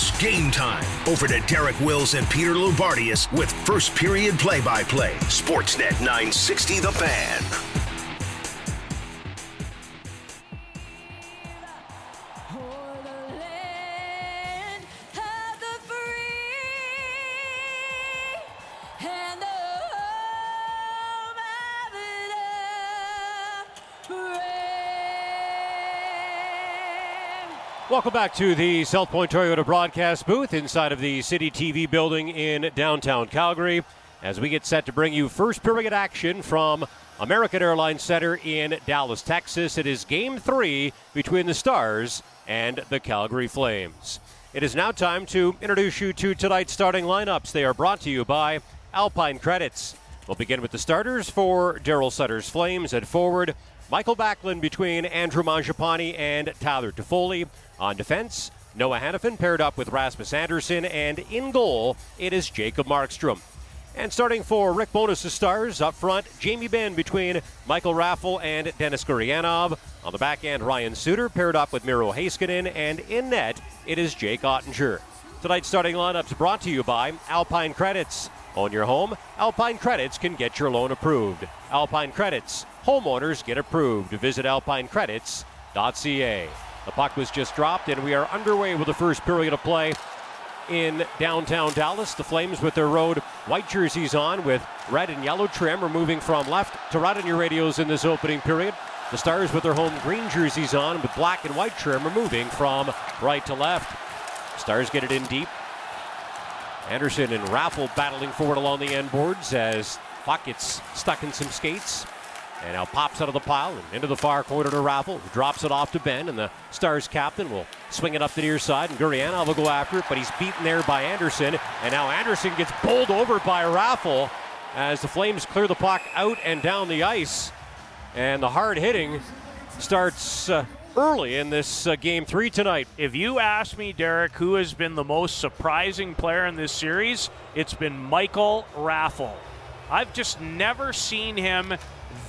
It's game time. Over to Derek Wills and Peter Loubardias with first period play-by-play. Sportsnet 960 The Fan. Welcome back to the South Point Toyota broadcast booth inside of the City TV building in downtown Calgary as we get set to bring you first period action from American Airlines Center in Dallas, Texas. It is Game 3 between the Stars and the Calgary Flames. It is now time to introduce you to tonight's starting lineups. They are brought to you by Alpine Credits. We'll begin with the starters for Darryl Sutter's Flames at forward. Michael Backlund between Andrew Mangiapane and Tyler Toffoli. On defense, Noah Hanifin paired up with Rasmus Andersson, and in goal, it is Jacob Markstrom. And starting for Rick Bonus's Stars, up front, Jamie Benn between Michael Raffl and Dennis Gurianov. On the back end, Ryan Suter paired up with Miro Heiskanen, and in net, it is Jake Oettinger. Tonight's starting lineups brought to you by Alpine Credits. Own your home, Alpine Credits can get your loan approved. Alpine Credits, homeowners get approved. Visit alpinecredits.ca. The puck was just dropped, and we are underway with the first period of play in downtown Dallas. The Flames with their road white jerseys on with red and yellow trim are moving from left to right on your radios in this opening period. The Stars with their home green jerseys on with black and white trim are moving from right to left. Stars get it in deep. Andersson and Raffl battling forward along the end boards as puck gets stuck in some skates. And now pops out of the pile and into the far corner to Raffl, who drops it off to Ben, and the Stars captain will swing it up the near side, and Gurianov will go after it, but he's beaten there by Andersson, and now Andersson gets bowled over by Raffl as the Flames clear the puck out and down the ice, and the hard hitting starts early in this Game 3 tonight. If you ask me, Derek, who has been the most surprising player in this series, it's been Michael Raffl. I've just never seen him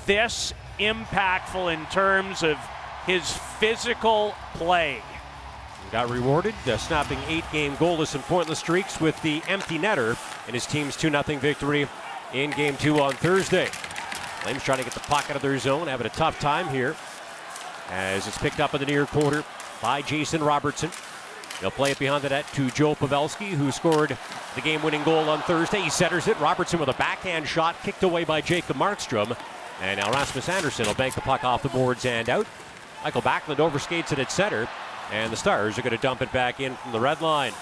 this impactful in terms of his physical play. Got rewarded, snapping 8-game goalless and pointless streaks with the empty netter in his team's 2-0 victory in Game 2 on Thursday. Flames trying to get the puck out of their zone, having a tough time here as it's picked up in the near corner by Jason Robertson. They'll play it behind the net to Joe Pavelski, who scored the game-winning goal on Thursday. He centers it. Robertson with a backhand shot kicked away by Jacob Markstrom. And now Rasmus Andersson will bank the puck off the boards and out. Michael Backlund overskates it at center, and the Stars are going to dump it back in from the red line.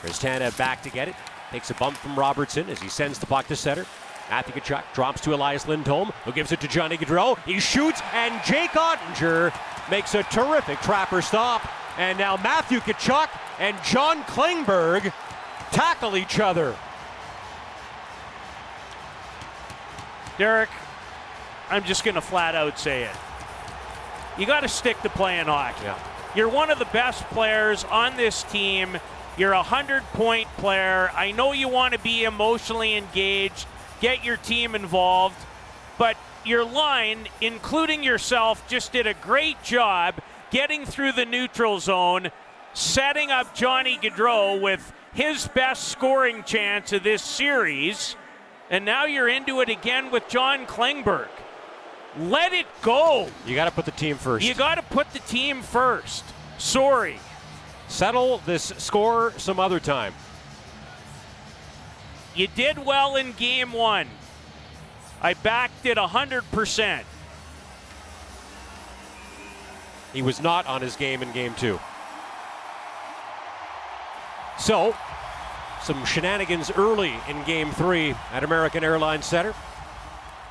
Chris Tanev back to get it. Takes a bump from Robertson as he sends the puck to center. Matthew Tkachuk drops to Elias Lindholm, who gives it to Johnny Gaudreau. He shoots, and Jake Oettinger makes a terrific trapper stop. And now Matthew Tkachuk and John Klingberg tackle each other. Derek, I'm just going to flat out say it. You got to stick to playing hockey. Yeah. You're one of the best players on this team. You're a 100-point player. I know you want to be emotionally engaged, get your team involved, but your line, including yourself, just did a great job getting through the neutral zone, setting up Johnny Gaudreau with his best scoring chance of this series, and now you're into it again with John Klingberg. Let it go. You got to put the team first. You got to put the team first. Sorry. Settle this score some other time. You did well in Game 1. I backed it 100%. He was not on his game in Game 2. So, some shenanigans early in Game 3 at American Airlines Center.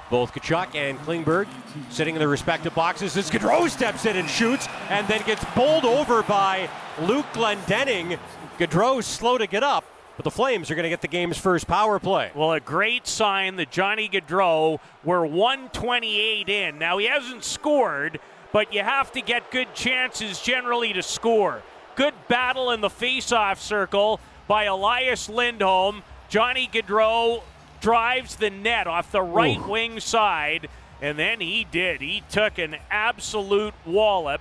Both Tkachuk and Klingberg sitting in their respective boxes as Gaudreau steps in and shoots and then gets bowled over by Luke Glendening. Gaudreau's slow to get up, but the Flames are going to get the game's first power play. Well, a great sign that Johnny Gaudreau, we're 128 in. Now, he hasn't scored, but you have to get good chances generally to score. Good battle in the face-off circle by Elias Lindholm. Johnny Gaudreau drives the net off the right wing side, and then he did. He took an absolute wallop.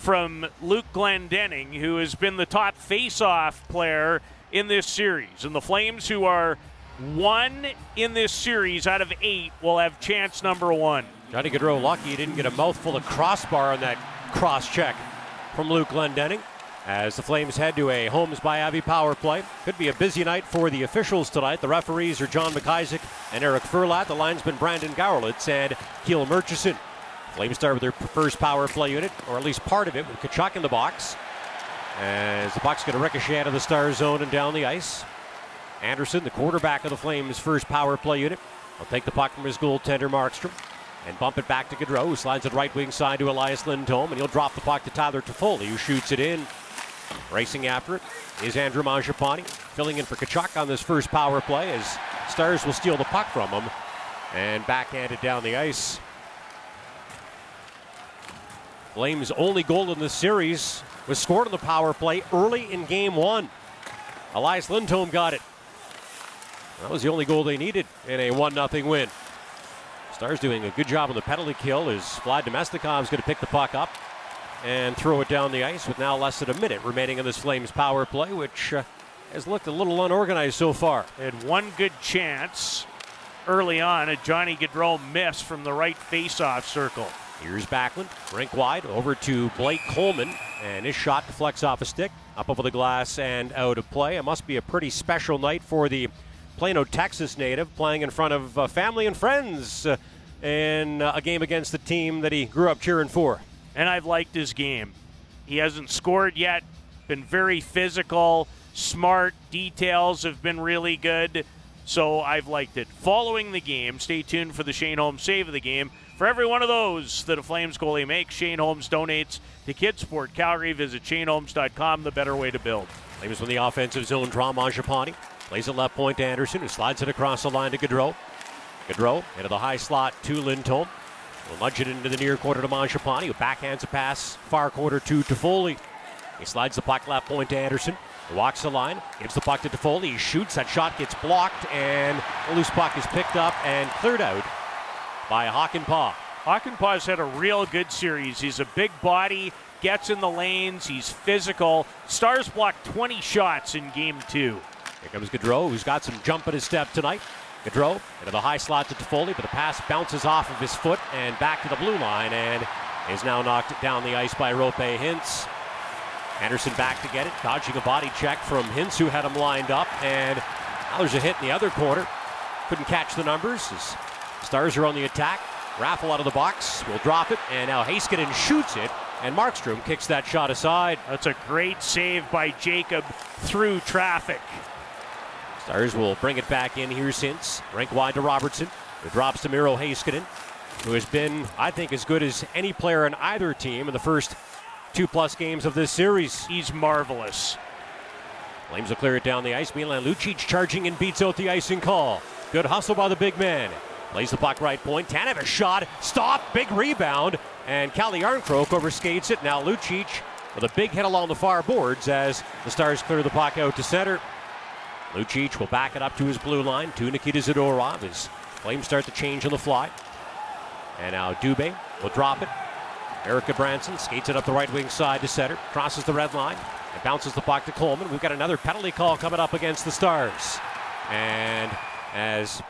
from Luke Glendening, who has been the top face-off player in this series. And the Flames, who are 1 in this series out of 8, will have chance number 1. Johnny Gaudreau lucky he didn't get a mouthful of crossbar on that cross-check from Luke Glendening. As the Flames head to a Holmes by Abbey power play. Could be a busy night for the officials tonight. The referees are John McIsaac and Eric Furlat. The linesman Brandon Gowerlitz and Keel Murchison. Flames start with their first power play unit, or at least part of it, with Tkachuk in the box. As the puck's going to ricochet out of the Star zone and down the ice. Andersson, the quarterback of the Flames' first power play unit, will take the puck from his goaltender Markstrom and bump it back to Gaudreau, who slides it right wing side to Elias Lindholm, and he'll drop the puck to Tyler Toffoli, who shoots it in. Racing after it is Andrew Mangiapane, filling in for Tkachuk on this first power play, as Stars will steal the puck from him and backhanded down the ice. Flames' only goal in this series was scored on the power play early in game 1. Elias Lindholm got it. That was the only goal they needed in a 1-0 win. Stars doing a good job on the penalty kill, as Vlad Domestikov is going to pick the puck up and throw it down the ice with now less than a minute remaining in this Flames power play, which has looked a little unorganized so far. They had one good chance early on, a Johnny Gaudreau miss from the right face-off circle. Here's Backlund, rink wide, over to Blake Coleman, and his shot deflects off a stick, up over the glass and out of play. It must be a pretty special night for the Plano, Texas native, playing in front of family and friends in a game against the team that he grew up cheering for. And I've liked his game. He hasn't scored yet, been very physical, smart, details have been really good, so I've liked it. Following the game, stay tuned for the Shane Holmes save of the game. For every one of those that a Flames goalie makes, Shane Holmes donates to Kidsport Calgary. Visit ShaneHolmes.com, the better way to build. Flames win the offensive zone draw. Mangiapane plays it left point to Andersson, who slides it across the line to Gaudreau. Gaudreau into the high slot to Lindholm. Will nudge it into the near corner to Mangiapane, who backhands a pass far corner to Toffoli. He slides the puck left point to Andersson, walks the line, gives the puck to Toffoli. He shoots, that shot gets blocked, and the loose puck is picked up and cleared out by Hakanpää. Hakanpää's had a real good series. He's a big body, gets in the lanes, he's physical. Stars blocked 20 shots in game 2. Here comes Gaudreau, who's got some jump at his step tonight. Gaudreau into the high slot to Toffoli, but the pass bounces off of his foot and back to the blue line, and is now knocked down the ice by Roope Hintz. Andersson back to get it, dodging a body check from Hintz, who had him lined up, and now there's a hit in the other corner. Couldn't catch the numbers. As Stars are on the attack. Raffl out of the box, will drop it, and now Heiskanen shoots it, and Markstrom kicks that shot aside. That's a great save by Jacob through traffic. Stars will bring it back in here since. Rink wide to Robertson, who drops to Miro Heiskanen, who has been, I think, as good as any player in either team in the first 2+ games of this series. He's marvelous. Flames will clear it down the ice. Milan Lucic charging and beats out the icing call. Good hustle by the big man. Plays the puck right point. Tanev a shot. Stop. Big rebound. And Callie Yarncroke overskates it. Now Lucic with a big hit along the far boards as the Stars clear the puck out to center. Lucic will back it up to his blue line to Nikita Zadorov as Flames start to change on the fly. And now Dubé will drop it. Erica Branson skates it up the right wing side to center. Crosses the red line and bounces the puck to Coleman. We've got another penalty call coming up against the Stars. And as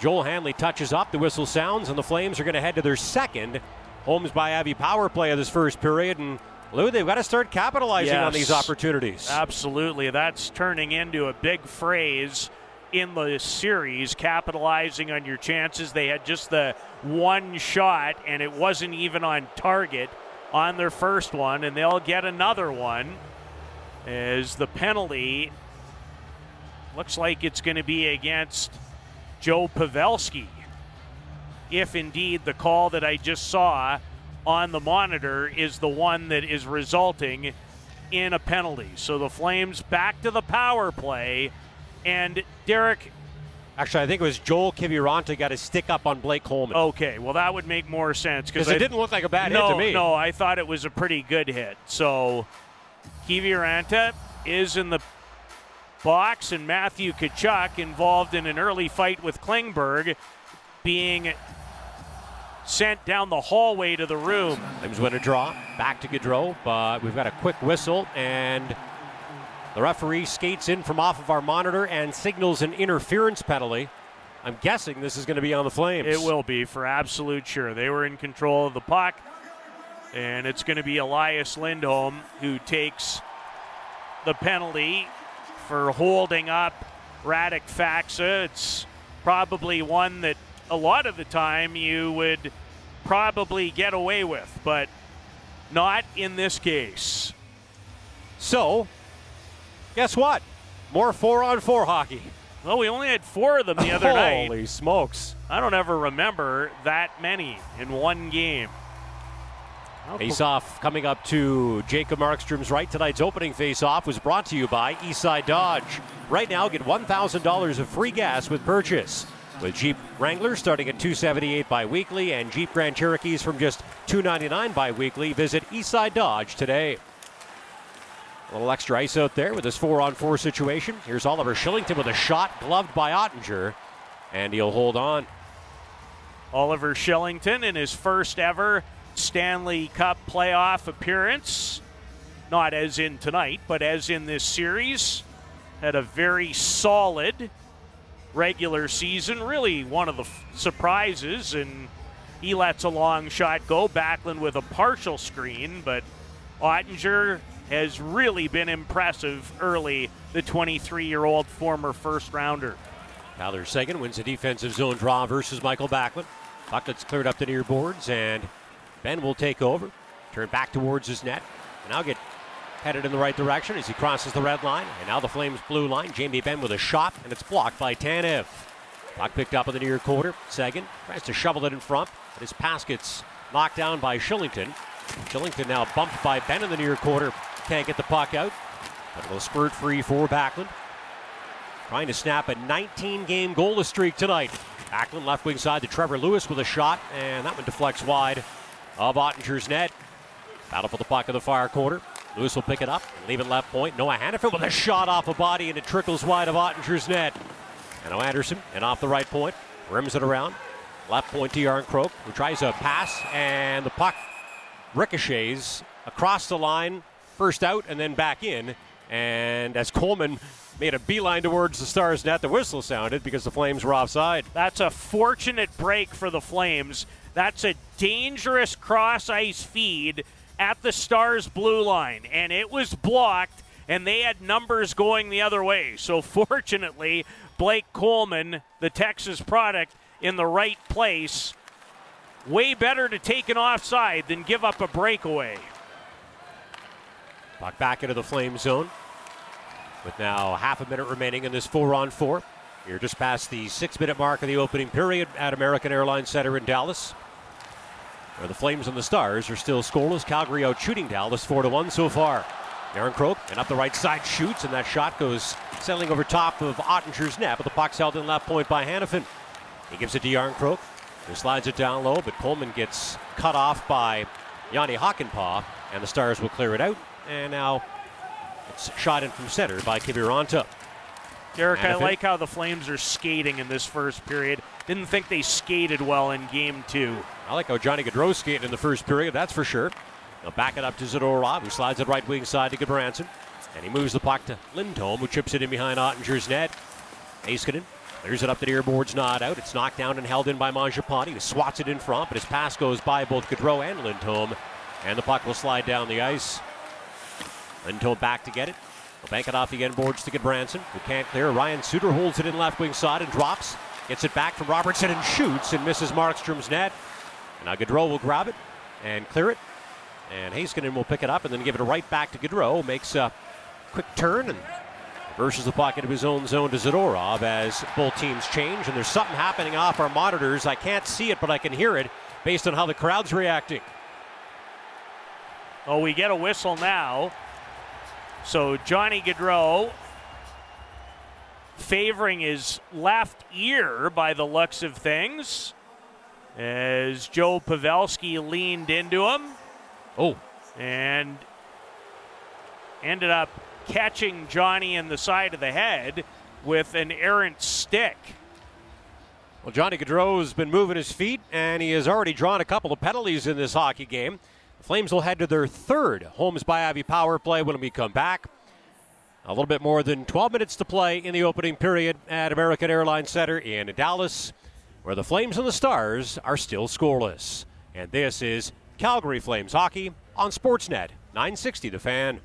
Joel Hanley touches up, the whistle sounds, and the Flames are going to head to their second Holmes by Abbey power play of this first period. And Lou, they've got to start capitalizing on these opportunities. Absolutely. That's turning into a big phrase in the series, capitalizing on your chances. They had just the one shot, and it wasn't even on target on their first one, and they'll get another one as the penalty looks like it's going to be against Joe Pavelski, if indeed the call that I just saw on the monitor is the one that is resulting in a penalty. So the Flames back to the power play, and Derek... Actually, I think it was Joel Kiviranta got his stick up on Blake Coleman. Okay, well, that would make more sense. Because it didn't look like a bad hit to me. No, I thought it was a pretty good hit. So Kiviranta is in the box, and Matthew Tkachuk involved in an early fight with Klingberg being sent down the hallway to the room. Flames win a draw, back to Gaudreau, but we've got a quick whistle, and the referee skates in from off of our monitor and signals an interference penalty. I'm guessing this is going to be on the Flames. It will be, for absolute sure. They were in control of the puck, and it's going to be Elias Lindholm who takes the penalty for holding up Radek Faksa. It's probably one that a lot of the time you would probably get away with, but not in this case. So, guess what? More 4-on-4 hockey. Well, we only had 4 of them the other night. Holy smokes. I don't ever remember that many in one game. Face-off coming up to Jacob Markstrom's right. Tonight's opening face-off was brought to you by Eastside Dodge. Right now, get $1,000 of free gas with purchase. With Jeep Wranglers starting at $278 biweekly and Jeep Grand Cherokees from just $299 biweekly, visit Eastside Dodge today. A little extra ice out there with this 4-on-4 situation. Here's Oliver Shillington with a shot gloved by Oettinger, and he'll hold on. Oliver Shillington in his first ever Stanley Cup playoff appearance, not as in tonight, but as in this series, had a very solid regular season, really one of the surprises, and he lets a long shot go. Backlund with a partial screen, but Oettinger has really been impressive early, the 23-year-old former first-rounder. Tyler Seguin wins the defensive zone draw versus Michael Backlund. Backlund's cleared up the near boards, and Benn will take over, turn back towards his net, and now get headed in the right direction as he crosses the red line, and now the Flames' blue line. Jamie Benn with a shot, and it's blocked by Tanev. Puck picked up in the near quarter. Seguin tries to shovel it in front, but his pass gets knocked down by Shillington. Shillington now bumped by Benn in the near quarter. Can't get the puck out, but it'll spurt free for Backlund. Trying to snap a 19-game goalless streak tonight. Backlund left wing side to Trevor Lewis with a shot, and that one deflects wide of Ottinger's net. Battle for the puck in the far quarter. Lewis will pick it up and leave it left point. Noah Hanifin with a shot off a body, and it trickles wide of Ottinger's net. And Andersson, and off the right point, rims it around. Left point to Yarncroke, who tries a pass, and the puck ricochets across the line, first out and then back in. And as Coleman made a beeline towards the Stars net, the whistle sounded because the Flames were offside. That's a fortunate break for the Flames. That's a dangerous cross-ice feed at the Stars' blue line, and it was blocked, and they had numbers going the other way. So fortunately, Blake Coleman, the Texas product, in the right place. Way better to take an offside than give up a breakaway. Puck back into the Flame zone with now half a minute remaining in this 4-on-4. Here just past the 6-minute mark of the opening period at American Airlines Center in Dallas, where the Flames and the Stars are still scoreless. Calgary out shooting Dallas 4-1 so far. Yarncroke, and up the right side, shoots, and that shot goes sailing over top of Ottinger's net, but the puck's held in left point by Hanifin. He gives it to Yarncroke, who slides it down low, but Coleman gets cut off by Yanni Hakanpää, and the Stars will clear it out. And now it's shot in from center by Kiviranta. Derek, Hanifin. I like how the Flames are skating in this first period. Didn't think they skated well in game 2. I like how Johnny Gaudreau skated in the first period, that's for sure. They'll back it up to Zadorov, who slides it right wing side to Gudbranson. And he moves the puck to Lindholm, who chips it in behind Ottinger's net. Heiskanen clears it up the near boards, not out. It's knocked down and held in by Mangiapane, who swats it in front, but his pass goes by both Gaudreau and Lindholm, and the puck will slide down the ice. Lindholm back to get it. He'll bank it off the end boards to Gudbranson, who can't clear. Ryan Suter holds it in left wing side and drops. Gets it back from Robertson and shoots, and misses Markstrom's net. And now Gaudreau will grab it and clear it. And Heiskanen will pick it up and then give it right back to Gaudreau. Makes a quick turn and reverses the pocket of his own zone to Zadorov as both teams change. And there's something happening off our monitors. I can't see it, but I can hear it based on how the crowd's reacting. Oh, we get a whistle now. So Johnny Gaudreau favoring his left ear by the looks of things as Joe Pavelski leaned into him. Oh. And ended up catching Johnny in the side of the head with an errant stick. Well, Johnny Gaudreau's been moving his feet, and he has already drawn a couple of penalties in this hockey game. The Flames will head to their third Holmes by Ivy power play when we come back. A little bit more than 12 minutes to play in the opening period at American Airlines Center in Dallas, where the Flames and the Stars are still scoreless. And this is Calgary Flames Hockey on Sportsnet 960 The Fan.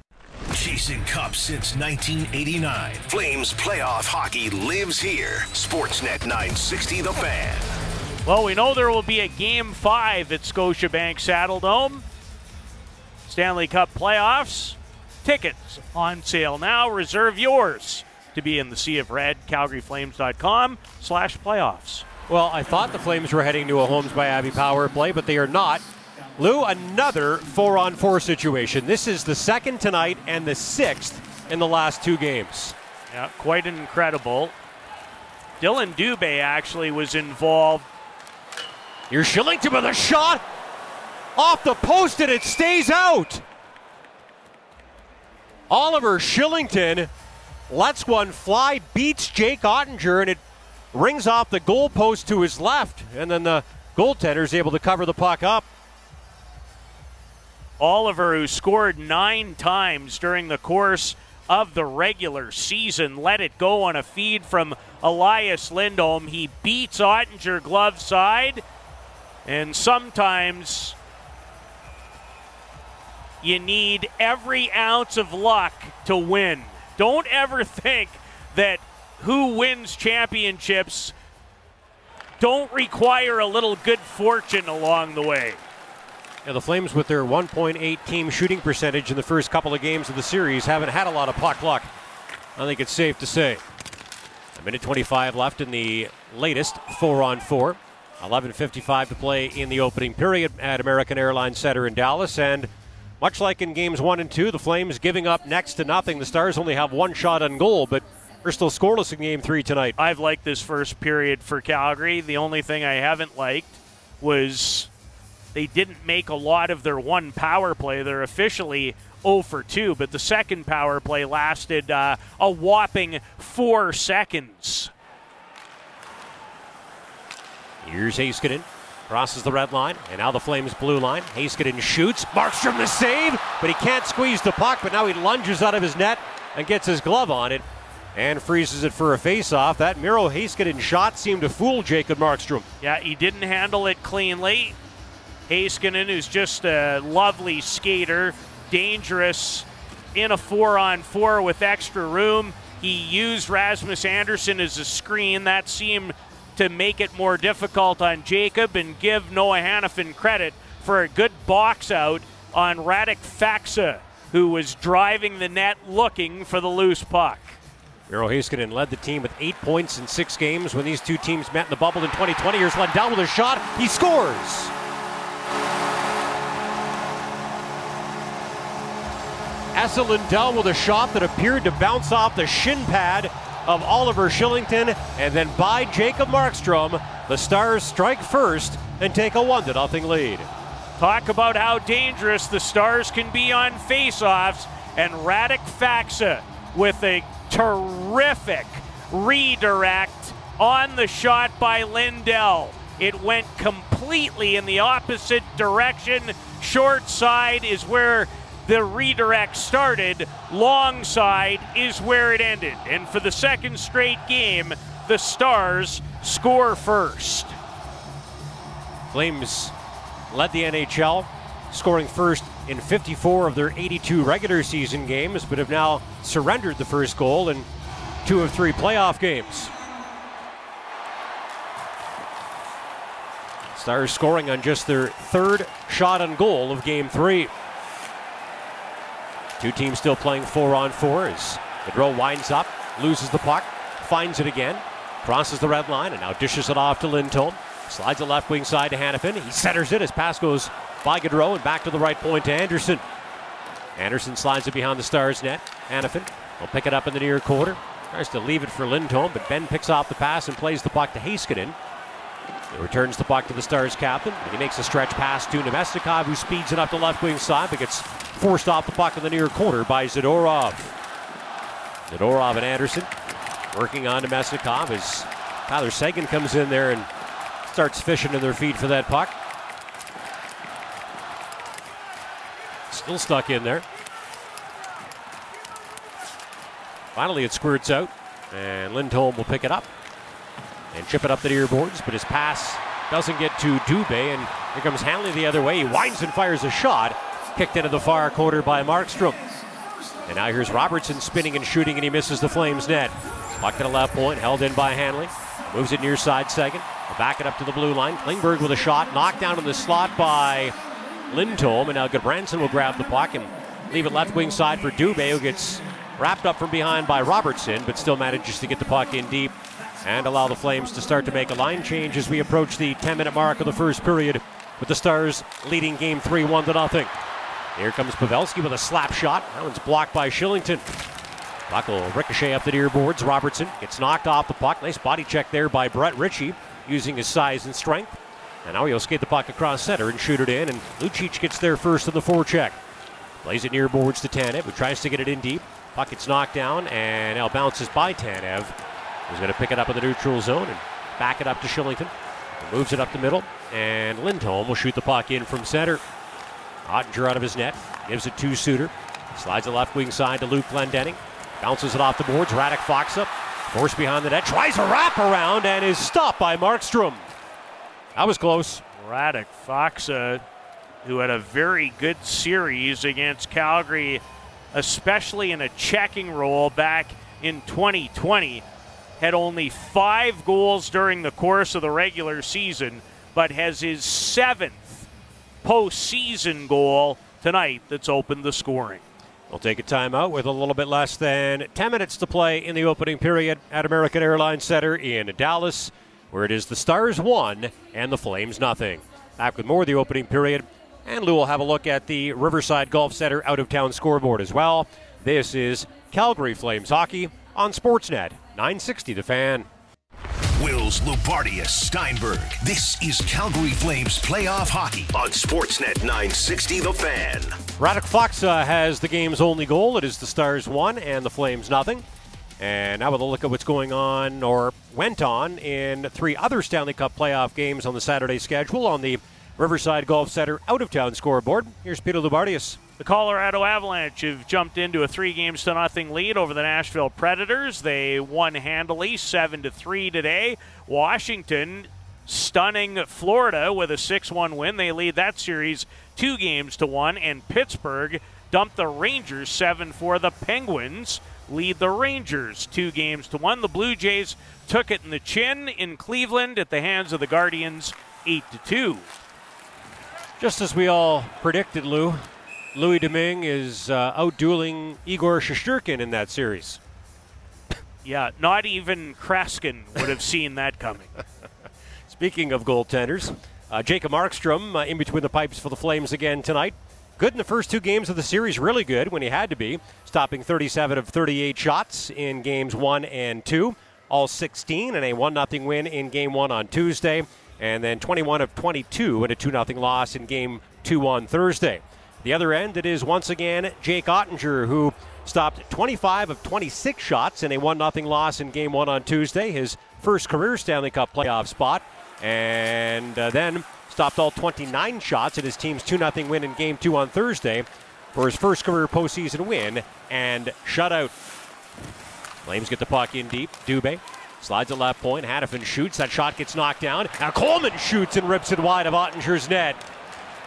Chasing cups since 1989. Flames playoff hockey lives here. Sportsnet 960 The Fan. Well, we know there will be a Game 5 at Scotiabank Saddledome. Stanley Cup playoffs. Tickets on sale now. Reserve yours to be in the sea of red. CalgaryFlames.com/playoffs. Well, I thought the Flames were heading to a Holmes by Ivy power play, but they are not. Lou, another 4-on-4 situation. This is the second tonight and the sixth in the last two games. Yeah, quite incredible. Dylan Dubé actually was involved. Here's Shillington with a shot. Off the post and it stays out. Oliver Shillington lets one fly, beats Jake Oettinger, and it rings off the goalpost to his left. And then the goaltender is able to cover the puck up. Oliver, who scored 9 times during the course of the regular season, let it go on a feed from Elias Lindholm. He beats Oettinger glove side, and sometimes you need every ounce of luck to win. Don't ever think that who wins championships don't require a little good fortune along the way. Yeah, the Flames, with their 1.8 team shooting percentage in the first couple of games of the series, haven't had a lot of puck luck. I think it's safe to say. A minute 25 left in the latest 4-on-4. 11:55 to play in the opening period at American Airlines Center in Dallas. And much like in games 1 and 2, the Flames giving up next to nothing. The Stars only have one shot on goal, but we're still scoreless in game 3 tonight. I've liked this first period for Calgary. The only thing I haven't liked was they didn't make a lot of their one power play. They're officially 0 for 2, but the second power play lasted a whopping 4 seconds. Here's Heiskanen. Crosses the red line, and now the Flames' blue line. Heiskanen shoots. Markstrom the save, but he can't squeeze the puck, but now he lunges out of his net and gets his glove on it and freezes it for a faceoff. That Miro Heiskanen shot seemed to fool Jacob Markstrom. Yeah, he didn't handle it cleanly. Heiskanen, who's just a lovely skater, dangerous in a 4-on-4 with extra room. He used Rasmus Andersson as a screen. That seemed to make it more difficult on Jacob, and give Noah Hanifin credit for a good box out on Radek Faksa, who was driving the net looking for the loose puck. Miro Heiskanen led the team with 8 points in 6 games when these two teams met in the bubble in 2020. Here's Lindell with a shot. He scores! Esa Lindell with a shot that appeared to bounce off the shin pad of Oliver Shillington, and then by Jacob Markstrom. The Stars strike first and take a 1-0 lead. Talk about how dangerous the Stars can be on faceoffs, and Radek Faksa with a terrific redirect on the shot by Lindell. It went completely in the opposite direction. Short side is where the redirect started, long side is where it ended. And for the second straight game, the Stars score first. Flames led the NHL, scoring first in 54 of their 82 regular season games, but have now surrendered the first goal in 2 of 3 playoff games. Stars scoring on just their 3rd shot on goal of game 3. Two teams still playing 4-on-4 as Gaudreau winds up, loses the puck, finds it again, crosses the red line, and now dishes it off to Lindholm. Slides the left wing side to Hanifin. He centers it as pass goes by Gaudreau and back to the right point to Andersson. Andersson slides it behind the Stars' net. Hanifin will pick it up in the near quarter. Tries to leave it for Lindholm, but Benn picks off the pass and plays the puck to Heiskanen. He returns the puck to the Stars' captain, and he makes a stretch pass to Nemestikov, who speeds it up to left wing side, but gets forced off the puck in the near corner by Zadorov. Zadorov and Andersson working on Nemestikov as Tyler Seguin comes in there and starts fishing in their feed for that puck. Still stuck in there. Finally it squirts out, and Lindholm will pick it up and chip it up the near boards, but his pass doesn't get to Dubé, and here comes Hanley the other way. He winds and fires a shot, kicked into the far corner by Markstrom. And now here's Robertson spinning and shooting, and he misses the Flames net. Puck to the left point, held in by Hanley. Moves it near side second. They'll back it up to the blue line. Klingberg with a shot, knocked down in the slot by Lindholm, and now Gudbranson will grab the puck and leave it left wing side for Dubé, who gets wrapped up from behind by Robertson, but still manages to get the puck in deep and allow the Flames to start to make a line change as we approach the 10-minute mark of the first period, with the Stars leading game 3 1-0. Here comes Pavelski with a slap shot. That one's blocked by Shillington. Puck will ricochet up the near boards. Robertson gets knocked off the puck. Nice body check there by Brett Ritchie, using his size and strength. And now he'll skate the puck across center and shoot it in, and Lucic gets there first in the forecheck. Plays it near boards to Tanev, who tries to get it in deep. Puck gets knocked down, and now bounces by Tanev. He's going to pick it up in the neutral zone and back it up to Shillington. He moves it up the middle, and Lindholm will shoot the puck in from center. Oettinger out of his net, gives it to Suter. Slides the left wing side to Luke Glendening. Bounces it off the boards. Radek Faksa, forced behind the net, tries a wraparound, and is stopped by Markstrom. That was close. Radek Faksa, who had a very good series against Calgary, especially in a checking role back in 2020, had only 5 goals during the course of the regular season, but has his 7th postseason goal tonight that's opened the scoring. We'll take a timeout with a little bit less than 10 minutes to play in the opening period at American Airlines Center in Dallas, where it is the Stars 1 and the Flames 0. Back with more of the opening period, and Lou will have a look at the Riverside Golf Center out-of-town scoreboard as well. This is Calgary Flames Hockey on Sportsnet 960 The Fan. Wills, Loubardias, Steinberg. This is Calgary Flames Playoff Hockey on Sportsnet 960 The Fan. Radek Faksa has the game's only goal. It is the Stars 1 and the Flames 0. And now with a look at what's going on, or went on, in 3 other Stanley Cup playoff games on the Saturday schedule on the Riverside Golf Center out-of-town scoreboard. Here's Peter Loubardias. The Colorado Avalanche have jumped into a 3-0 lead over the Nashville Predators. They won handily 7-3 today. Washington stunning Florida with a 6-1 win. They lead that series 2-1. And Pittsburgh dumped the Rangers 7-4. The Penguins lead the Rangers 2-1. The Blue Jays took it in the chin in Cleveland at the hands of the Guardians 8-2. Just as we all predicted, Lou, Louis Domingue is out-dueling Igor Shesterkin in that series. Yeah, not even Kraskin would have seen that coming. Speaking of goaltenders, Jacob Markstrom in between the pipes for the Flames again tonight. Good in the first 2 games of the series, really good when he had to be, stopping 37 of 38 shots in games 1 and 2, all 16, and a 1-0 win in game 1 on Tuesday. And then 21 of 22 in a 2-0 loss in game 2 on Thursday. The other end, it is once again Jake Oettinger, who stopped 25 of 26 shots in a 1-0 loss in game 1 on Tuesday, his first career Stanley Cup playoff spot, and then stopped all 29 shots in his team's 2-0 win in game 2 on Thursday for his first career postseason win and shutout. Flames get the puck in deep. Dubé slides at left point. Hanifin shoots. That shot gets knocked down. Now Coleman shoots and rips it wide of Ottinger's net.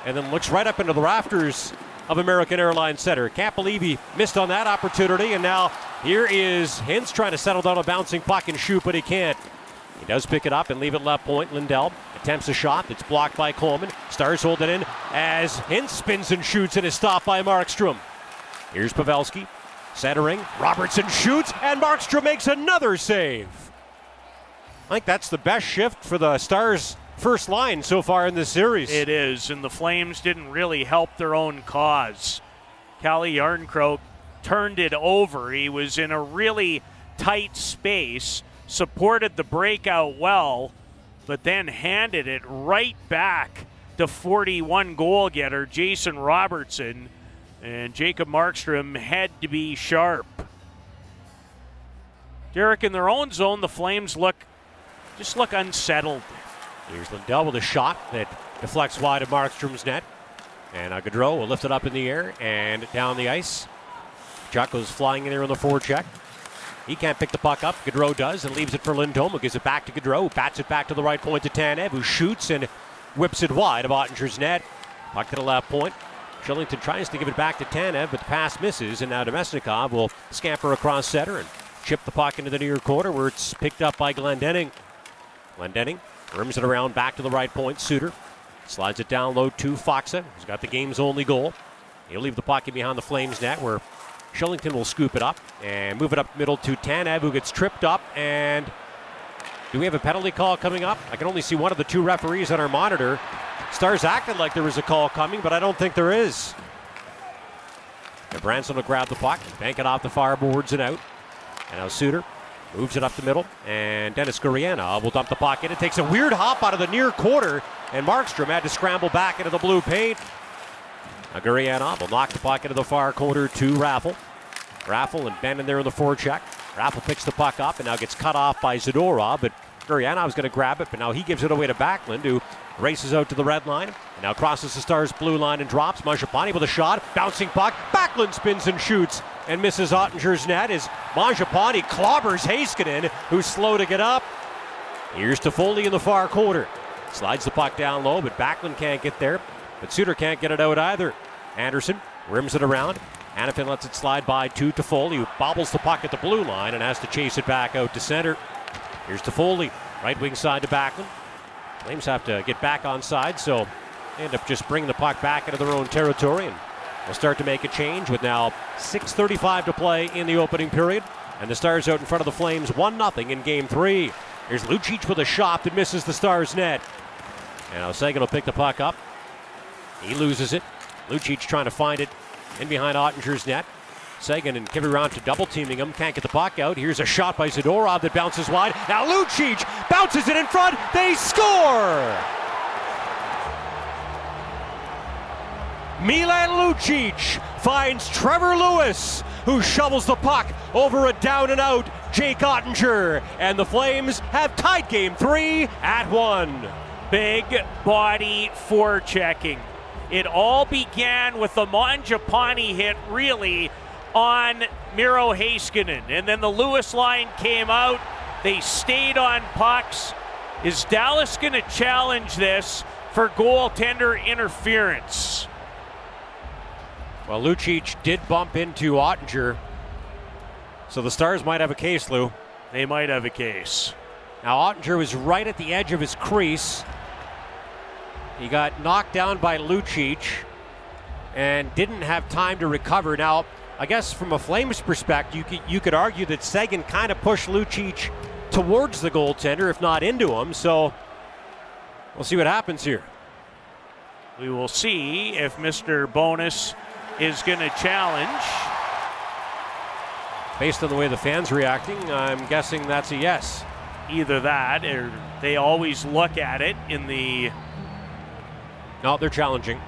And then looks right up into the rafters of American Airlines Center. Can't believe he missed on that opportunity. And now here is Hintz trying to settle down a bouncing puck and shoot, but he can't. He does pick it up and leave it left point. Lindell attempts a shot. It's blocked by Coleman. Stars hold it in as Hintz spins and shoots, and is stopped by Markstrom. Here's Pavelski centering. Robertson shoots, and Markstrom makes another save. I think that's the best shift for the Stars' first line so far in this series. It is, and the Flames didn't really help their own cause. Callie Yarncroke turned it over. He was in a really tight space, supported the breakout well, but then handed it right back to 41 goal-getter Jason Robertson, and Jacob Markstrom had to be sharp. Derek, in their own zone, the Flames look just look unsettled. Here's Lindell with a shot that deflects wide of Markstrom's net. And Gaudreau will lift it up in the air and down the ice. Tkachuk goes flying in there on the forecheck. He can't pick the puck up. Gaudreau does and leaves it for Lindholm, who gives it back to Gaudreau, who bats it back to the right point to Tanev, who shoots and whips it wide of Ottinger's net. Puck to the left point. Shillington tries to give it back to Tanev, but the pass misses, and now Domestikov will scamper across center and chip the puck into the near corner, where it's picked up by Glendening. Glendening rims it around back to the right point. Suter slides it down low to Faksa, who's got the game's only goal. He'll leave the puck in behind the Flames net, where Shillington will scoop it up and move it up middle to Tanev, who gets tripped up. And do we have a penalty call coming up? I can only see one of the two referees on our monitor. Stars acted like there was a call coming, but I don't think there is. And Branson will grab the puck, bank it off the far boards and out. And now Suter moves it up the middle, and Dennis Gurianov will dump the puck in. It takes a weird hop out of the near quarter, and Markstrom had to scramble back into the blue paint. Now Gurianov will knock the puck into the far corner to Raffl. Raffl and Benn in there in the forecheck. Raffl picks the puck up and now gets cut off by Zadorov, but Gurianov's going to grab it, but now he gives it away to Backlund, who races out to the red line, and now crosses the Stars' blue line and drops. Mangiapane with a shot, bouncing puck. Backlund spins and shoots, and misses Ottinger's net as Mangiapane clobbers Heiskanen, who's slow to get up. Here's Toffoli in the far corner. Slides the puck down low, but Backlund can't get there. But Suter can't get it out either. Andersson rims it around. Hanifin lets it slide by to Toffoli, who bobbles the puck at the blue line and has to chase it back out to center. Here's Toffoli, right wing side to Backlund. Flames have to get back on side, so they end up just bringing the puck back into their own territory, and they'll start to make a change with now 6:35 to play in the opening period, and the Stars out in front of the Flames 1-0 in Game 3. Here's Lucic with a shot that misses the Stars' net. And Osagan will pick the puck up. He loses it. Lucic trying to find it in behind Ottinger's net. Sagan and Kiviranta double-teaming him. Can't get the puck out. Here's a shot by Zadorov that bounces wide. Now Lucic bounces it in front. They score! Milan Lucic finds Trevor Lewis, who shovels the puck over a down-and-out Jake Oettinger. And the Flames have tied Game 3 at 1. Big body forechecking. It all began with the Mangiapane hit, really, on Miro Heiskanen, and then the Lewis line came out. They stayed on pucks. Is Dallas going to challenge this for goaltender interference? Well, Lucic did bump into Oettinger, so the Stars might have a case, Lou. They might have a case. Now, Oettinger was right at the edge of his crease. He got knocked down by Lucic and didn't have time to recover. Now, I guess from a Flames perspective, you could argue that Sagan kind of pushed Lucic towards the goaltender, if not into him. So we'll see what happens here. We will see if Mr. Bonus is going to challenge. Based on the way the fans reacting, I'm guessing that's a yes. Either that, or they always look at it in the... No, they're challenging.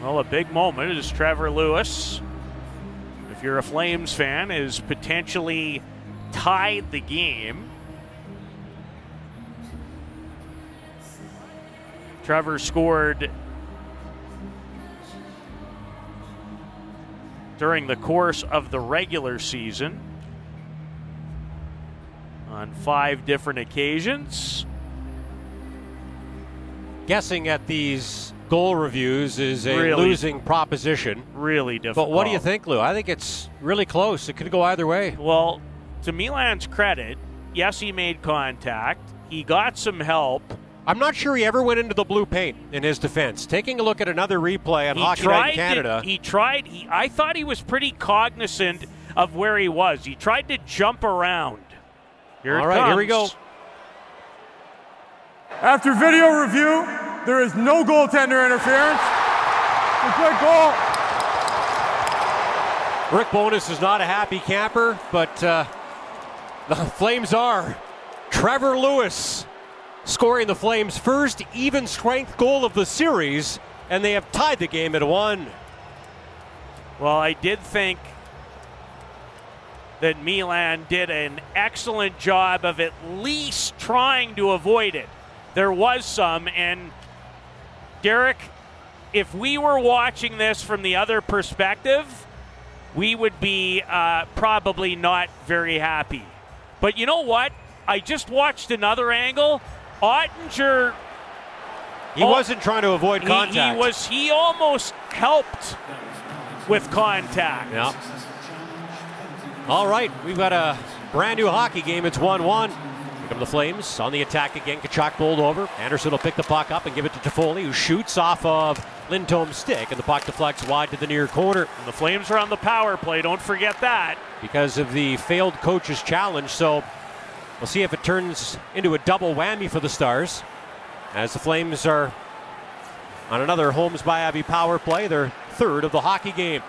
Well, a big moment is Trevor Lewis, if you're a Flames fan, is potentially tied the game. Trevor scored during the course of the regular season on 5 different occasions. Guessing at these goal reviews is a really losing proposition. Really difficult. But what do you think, Lou? I think it's really close. It could go either way. Well, to Milan's credit, yes, he made contact. He got some help. I'm not sure he ever went into the blue paint in his defense. Taking a look at another replay on Hockey Night in Canada. I thought he was pretty cognizant of where he was. He tried to jump around. Here it comes. All right, here we go. After video review, there is no goaltender interference. It's a goal. Rick Bowness is not a happy camper, but the Flames are. Trevor Lewis scoring the Flames' first even-strength goal of the series, and they have tied the game at 1. Well, I did think that Milan did an excellent job of at least trying to avoid it. There was some, and Derek, if we were watching this from the other perspective, we would be probably not very happy. But you know what? I just watched another angle. Oettinger... He wasn't trying to avoid contact. He almost helped with contact. Yep. All right, we've got a brand new hockey game. It's 1-1. Here come the Flames on the attack again. Tkachuk bowled over. Andersson will pick the puck up and give it to Toffoli, who shoots off of Lindholm's stick, and the puck deflects wide to the near corner. And the Flames are on the power play. Don't forget that. Because of the failed coach's challenge, so we'll see if it turns into a double whammy for the Stars. As the Flames are on another Holmes by Abbey power play, their third of the hockey game.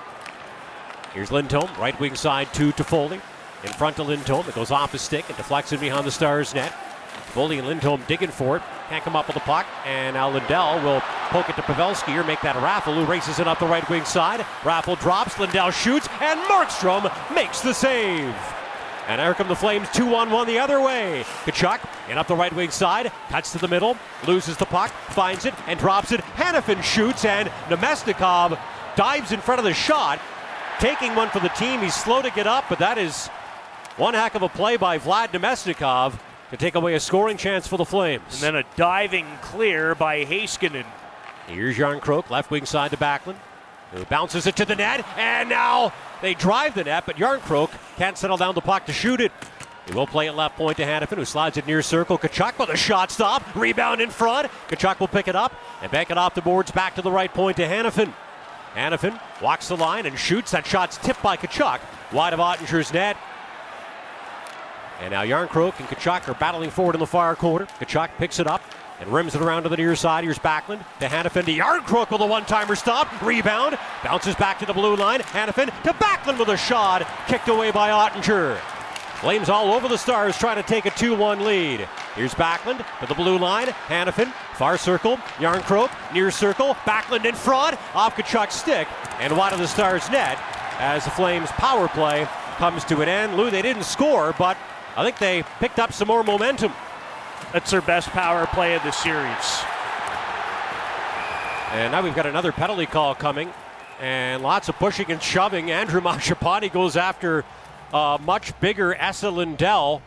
Here's Lindholm, right wing side to Toffoli. In front of Lindholm, it goes off his stick and deflects it behind the Stars' net. Toffoli and Lindholm digging for it, can't come up with the puck, and now Lindell will poke it to Pavelski or make that Raffl, who races it up the right wing side. Raffl drops, Lindell shoots, and Markstrom makes the save. And here come the Flames, 2-on-1 the other way. Tkachuk in up the right wing side, cuts to the middle, loses the puck, finds it, and drops it. Hanifin shoots, and Nemestikov dives in front of the shot, taking one for the team. He's slow to get up, but that is one heck of a play by Vlad Nemestikov to take away a scoring chance for the Flames. And then a diving clear by Heiskanen. Here's Jan Krook, left wing side to Backlund, who bounces it to the net, and now... They drive the net, but Järnkrok can't settle down the puck to shoot it. He will play it left point to Hanifin, who slides it near circle. Tkachuk with a shot stop. Rebound in front. Tkachuk will pick it up and bank it off the boards back to the right point to Hanifin. Hanifin walks the line and shoots. That shot's tipped by Tkachuk, wide of Ottinger's net. And now Järnkrok and Tkachuk are battling forward in the far corner. Tkachuk picks it up and rims it around to the near side. Here's Backlund to Hanifin, to Järnkrok with a one-timer stop. Rebound. Bounces back to the blue line. Hanifin to Backlund with a shot. Kicked away by Oettinger. Flames all over the Stars trying to take a 2-1 lead. Here's Backlund to the blue line. Hanifin, far circle. Järnkrok, near circle. Backlund in front. Off Kachuk's stick and wide of the Stars' net as the Flames' power play comes to an end. Lou, they didn't score, but I think they picked up some more momentum. That's their best power play of the series. And now we've got another penalty call coming. And lots of pushing and shoving. Andrew Mangiapane goes after much bigger Esa Lindell.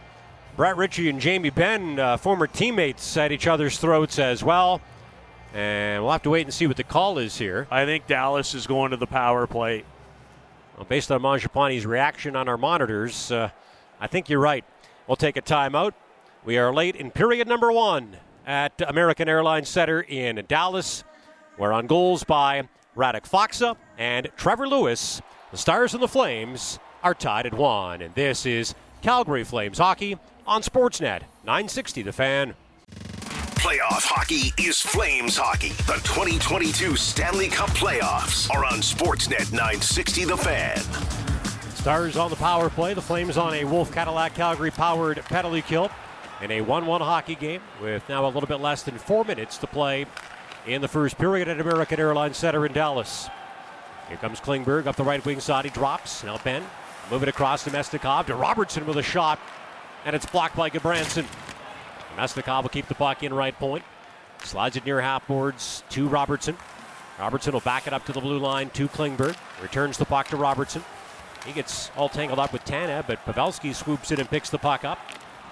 Brett Ritchie and Jamie Benn, former teammates, at each other's throats as well. And we'll have to wait and see what the call is here. I think Dallas is going to the power play. Well, based on Mangiapane's reaction on our monitors, I think you're right. We'll take a timeout. We are late in period number one at American Airlines Center in Dallas. We're on goals by Radek Faksa and Trevor Lewis. The Stars and the Flames are tied at 1. And this is Calgary Flames Hockey on Sportsnet 960 The Fan. Playoff hockey is Flames hockey. The 2022 Stanley Cup playoffs are on Sportsnet 960 The Fan. Stars on the power play. The Flames on a Wolf Cadillac Calgary-powered penalty kill. In a 1-1 hockey game with now a little bit less than 4 minutes to play in the first period at American Airlines Center in Dallas. Here comes Klingberg up the right wing side. He drops. Now Benn moving across to Nemestikov, to Robertson with a shot, and it's blocked by Gudbranson. Nemestikov will keep the puck in right point. Slides it near half boards to Robertson. Robertson will back it up to the blue line to Klingberg. Returns the puck to Robertson. He gets all tangled up with Tanev, but Pavelski swoops it and picks the puck up.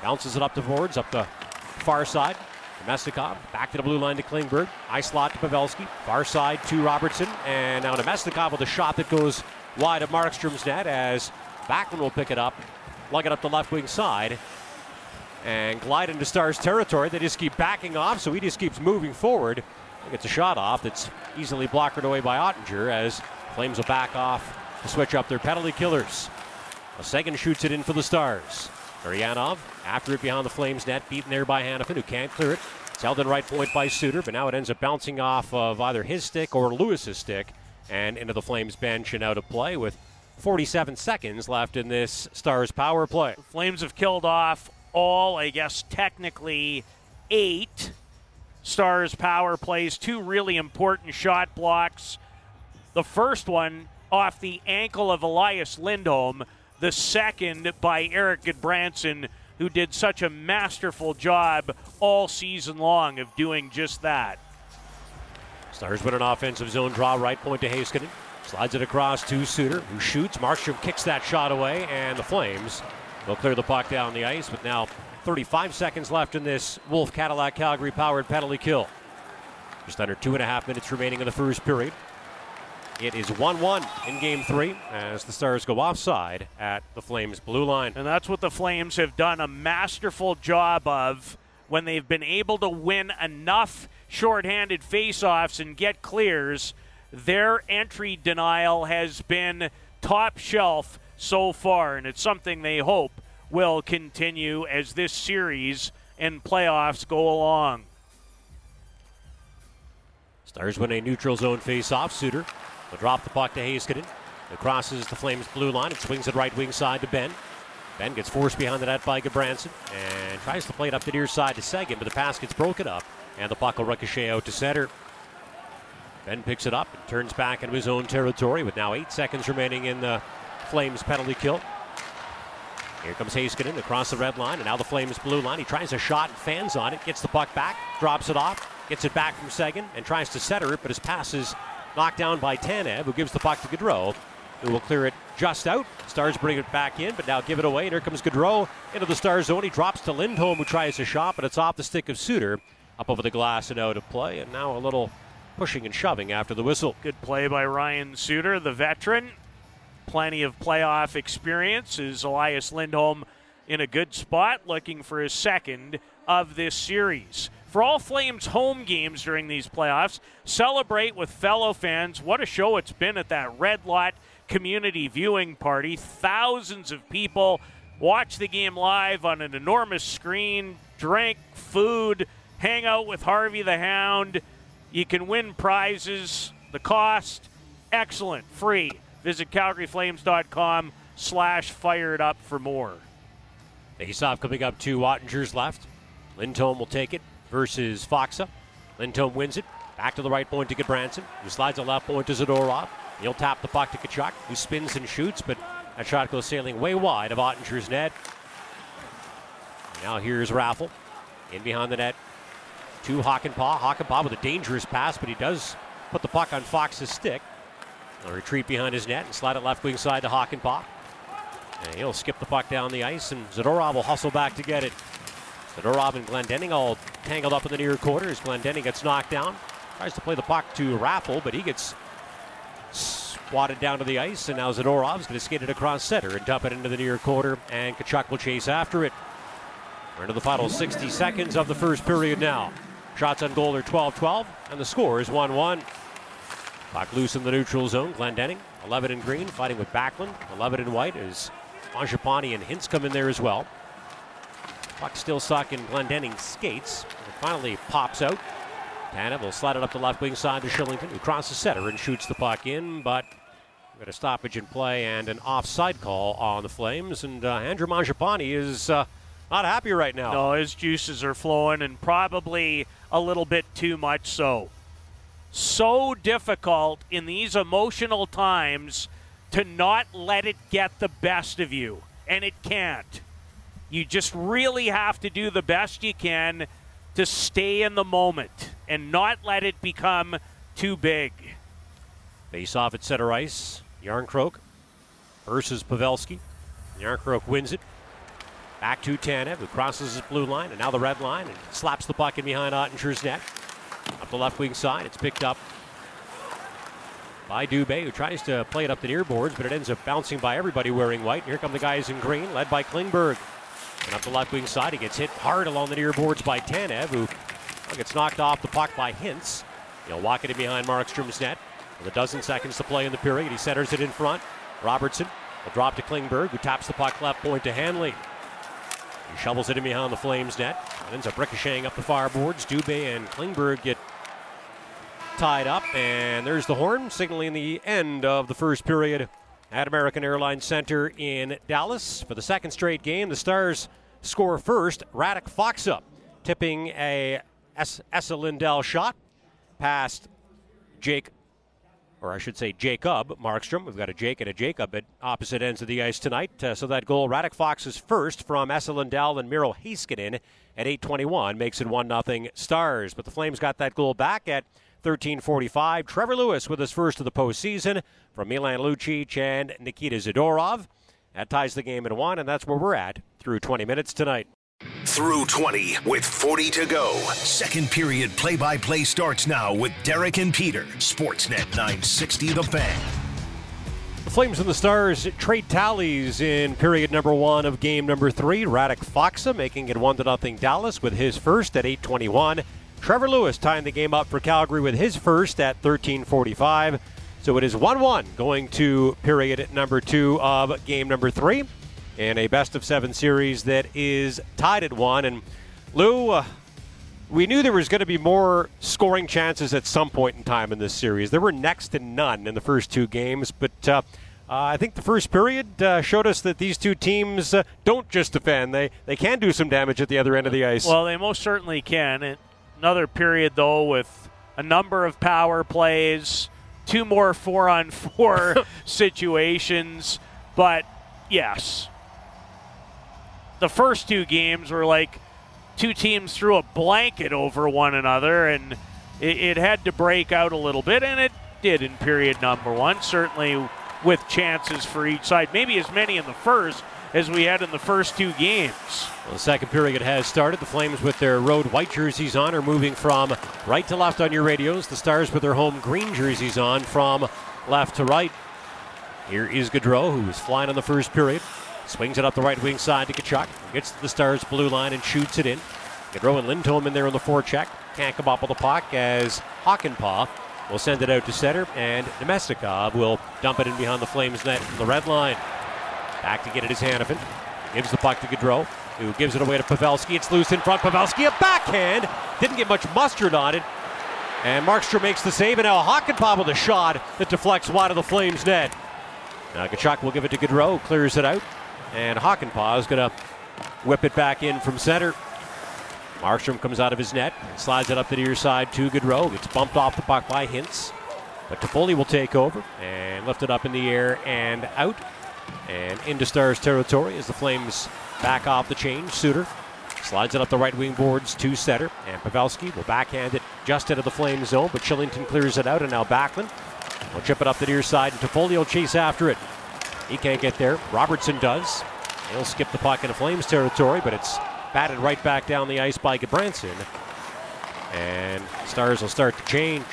Bounces it up the boards, up the far side. Nemestikov back to the blue line to Klingberg. High slot to Pavelski. Far side to Robertson. And now Nemestikov with a shot that goes wide of Markstrom's net as Backlund will pick it up, lug it up the left wing side, and glide into Stars territory. They just keep backing off, so he just keeps moving forward. He gets a shot off that's easily blocked away by Oettinger as Flames will back off to switch up their penalty killers. Sagan shoots it in for the Stars. Arianov, after it behind the Flames net, beaten there by Hanifin, who can't clear it. It's held in right point by Suter, but now it ends up bouncing off of either his stick or Lewis's stick and into the Flames bench and out of play with 47 seconds left in this Stars power play. The Flames have killed off all, I guess, technically 8 Stars power plays, 2 really important shot blocks. The first one off the ankle of Elias Lindholm. the second by Eric Goodbranson, who did such a masterful job all season long of doing just that. Stars with an offensive zone draw, right point to Heiskanen. Slides it across to Suter, who shoots. Markstrom kicks that shot away, and the Flames will clear the puck down the ice with now 35 seconds left in this Wolf Cadillac Calgary-powered penalty kill. Just under 2.5 minutes remaining in the first period. It is 1-1 in Game 3 as the Stars go offside at the Flames' blue line. And that's what the Flames have done a masterful job of when they've been able to win enough shorthanded faceoffs and get clears. Their entry denial has been top shelf so far, and it's something they hope will continue as this series and playoffs go along. Stars win a neutral zone face-off. Suter will drop the puck to Heiskanen. It crosses the Flames' blue line. It swings it right wing side to Benn. Benn gets forced behind the net by Goodbranson and tries to play it up the near side to Seguin, but the pass gets broken up, and the puck will ricochet out to center. Benn picks it up and turns back into his own territory with now 8 seconds remaining in the Flames' penalty kill. Here comes Heiskanen across the red line, and now the Flames' blue line. He tries a shot and fans on it, gets the puck back, drops it off, gets it back from Seguin, and tries to center it, but his pass is knocked down by Tanev, who gives the puck to Gaudreau, who will clear it just out. Stars bring it back in, but now give it away, and here comes Gaudreau into the Stars zone. He drops to Lindholm, who tries a shot, but it's off the stick of Suter, up over the glass and out of play, and now a little pushing and shoving after the whistle. Good play by Ryan Suter, the veteran. Plenty of playoff experience. Is Elias Lindholm in a good spot, looking for his second of this series. For all Flames home games during these playoffs, celebrate with fellow fans. What a show it's been at that Red Lot community viewing party. Thousands of people watch the game live on an enormous screen, drink, food, hang out with Harvey the Hound. You can win prizes. The cost, excellent, free. Visit calgaryflames.com/fired-up for more. Faceoff coming up to Ottinger's left. Lindholm will take it versus Faksa. Lindholm wins it. Back to the right point to Goodbranson, who slides the left point to Zadorov. He'll tap the puck to Tkachuk, who spins and shoots, but that shot goes sailing way wide of Ottinger's net. Now here's Raffl in behind the net to Hakanpää. Hakanpää with a dangerous pass, but he does put the puck on Fox's stick. He'll retreat behind his net and slide it left wing side to Hakanpää. And he'll skip the puck down the ice, and Zadorov will hustle back to get it. Zadorov and Glendening all tangled up in the near quarter as Glendening gets knocked down. Tries to play the puck to Raffl, but he gets swatted down to the ice, and now Zadorov's going to skate it across center and dump it into the near quarter, and Tkachuk will chase after it. We're into the final 60 seconds of the first period now. Shots on goal are 12-12, and the score is 1-1. Puck loose in the neutral zone. Glendening, 11 in green, fighting with Backlund. 11 in white as Mangiapane and Hintz come in there as well. Puck still stuck in Glendening's skates. It finally pops out. Tanev will slide it up the left wing side to Shillington, who crosses center and shoots the puck in, but we've got a stoppage in play and an offside call on the Flames, and Andrew Mangiapane is not happy right now. No, his juices are flowing, and probably a little bit too much so. So difficult in these emotional times to not let it get the best of you, and it can't. You just really have to do the best you can to stay in the moment and not let it become too big. Face off at center ice. Yarncroke versus Pavelski. Yarncroke wins it. Back to Tanev, who crosses his blue line, and now the red line, and slaps the puck in behind Ottinger's net. Up the left wing side, it's picked up by Dubé, who tries to play it up the near boards, but it ends up bouncing by everybody wearing white. And here come the guys in green, led by Klingberg. And up the left wing side, he gets hit hard along the near boards by Tanev, who gets knocked off the puck by Hintz. He'll walk it in behind Markstrom's net. With a dozen seconds to play in the period, he centers it in front. Robertson will drop to Klingberg, who taps the puck left point to Hanley. He shovels it in behind the Flames' net. It ends up ricocheting up the far boards. Dubé and Klingberg get tied up, and there's the horn signaling the end of the first period at American Airlines Center in Dallas. For the second straight game, the Stars score first. Radek Faksa tipping a Esa Lindell shot past Jake or I should say Jacob Markstrom. We've got a Jake and a Jacob at opposite ends of the ice tonight. So that goal, Radek Faksa's first from Esa Lindell and Miro Heiskanen at 8:21, makes it 1-0 Stars. But the Flames got that goal back at 13:45. Trevor Lewis with his first of the postseason from Milan Lucic and Nikita Zadorov. That ties the game at 1, and that's where we're at through 20 minutes tonight. Through 20 with 40 to go. Second period play-by-play starts now with Derek and Peter. Sportsnet 960 The Fan. The Flames and the Stars trade tallies in period number 1 of game number 3. Radek Faksa making it 1-0 Dallas with his first at 8:21. Trevor Lewis tying the game up for Calgary with his first at 13:45. So it is 1-1 going to period number 2 of game number 3. In a best-of-7 series that is tied at 1. And, Lou, we knew there was going to be more scoring chances at some point in time in this series. There were next to none in the first two games. But I think the first period showed us that these two teams don't just defend. They can do some damage at the other end of the ice. Well, they most certainly can. And another period, though, with a number of power plays, two more 4-on-4 situations. But, yes. The first two games were like two teams threw a blanket over one another, and it had to break out a little bit, and it did in period number 1, certainly with chances for each side. Maybe as many in the first as we had in the first two games. Well, the second period has started. The Flames with their road white jerseys on are moving from right to left on your radios. The Stars with their home green jerseys on from left to right. Here is Gaudreau, who was flying on the first period. Swings it up the right wing side to Tkachuk. Gets to the Stars' blue line and shoots it in. Gaudreau and Lindholm in there on the forecheck. Can't come up with the puck as Hakanpää will send it out to center. And Nemestikov will dump it in behind the Flames net from the red line. Back to get it is Hanifin. Gives the puck to Gaudreau, who gives it away to Pavelski. It's loose in front. Pavelski, a backhand. Didn't get much mustard on it. And Markstrom makes the save. And now Hakanpää with a shot that deflects wide of the Flames net. Now Tkachuk will give it to Gaudreau. Clears it out. And Hakanpää is going to whip it back in from center. Markstrom comes out of his net and slides it up the near side to Gaudreau. Gets bumped off the puck by Hintz. But Toffoli will take over and lift it up in the air and out. And into Stars territory as the Flames back off the change. Suter slides it up the right wing boards to center. And Pavelski will backhand it just into the Flames zone. But Shillington clears it out, and now Backlund will chip it up the near side. And Toffoli will chase after it. He can't get there. Robertson does. He'll skip the puck into Flames territory, but it's batted right back down the ice by Gudbranson. And Stars will start to change.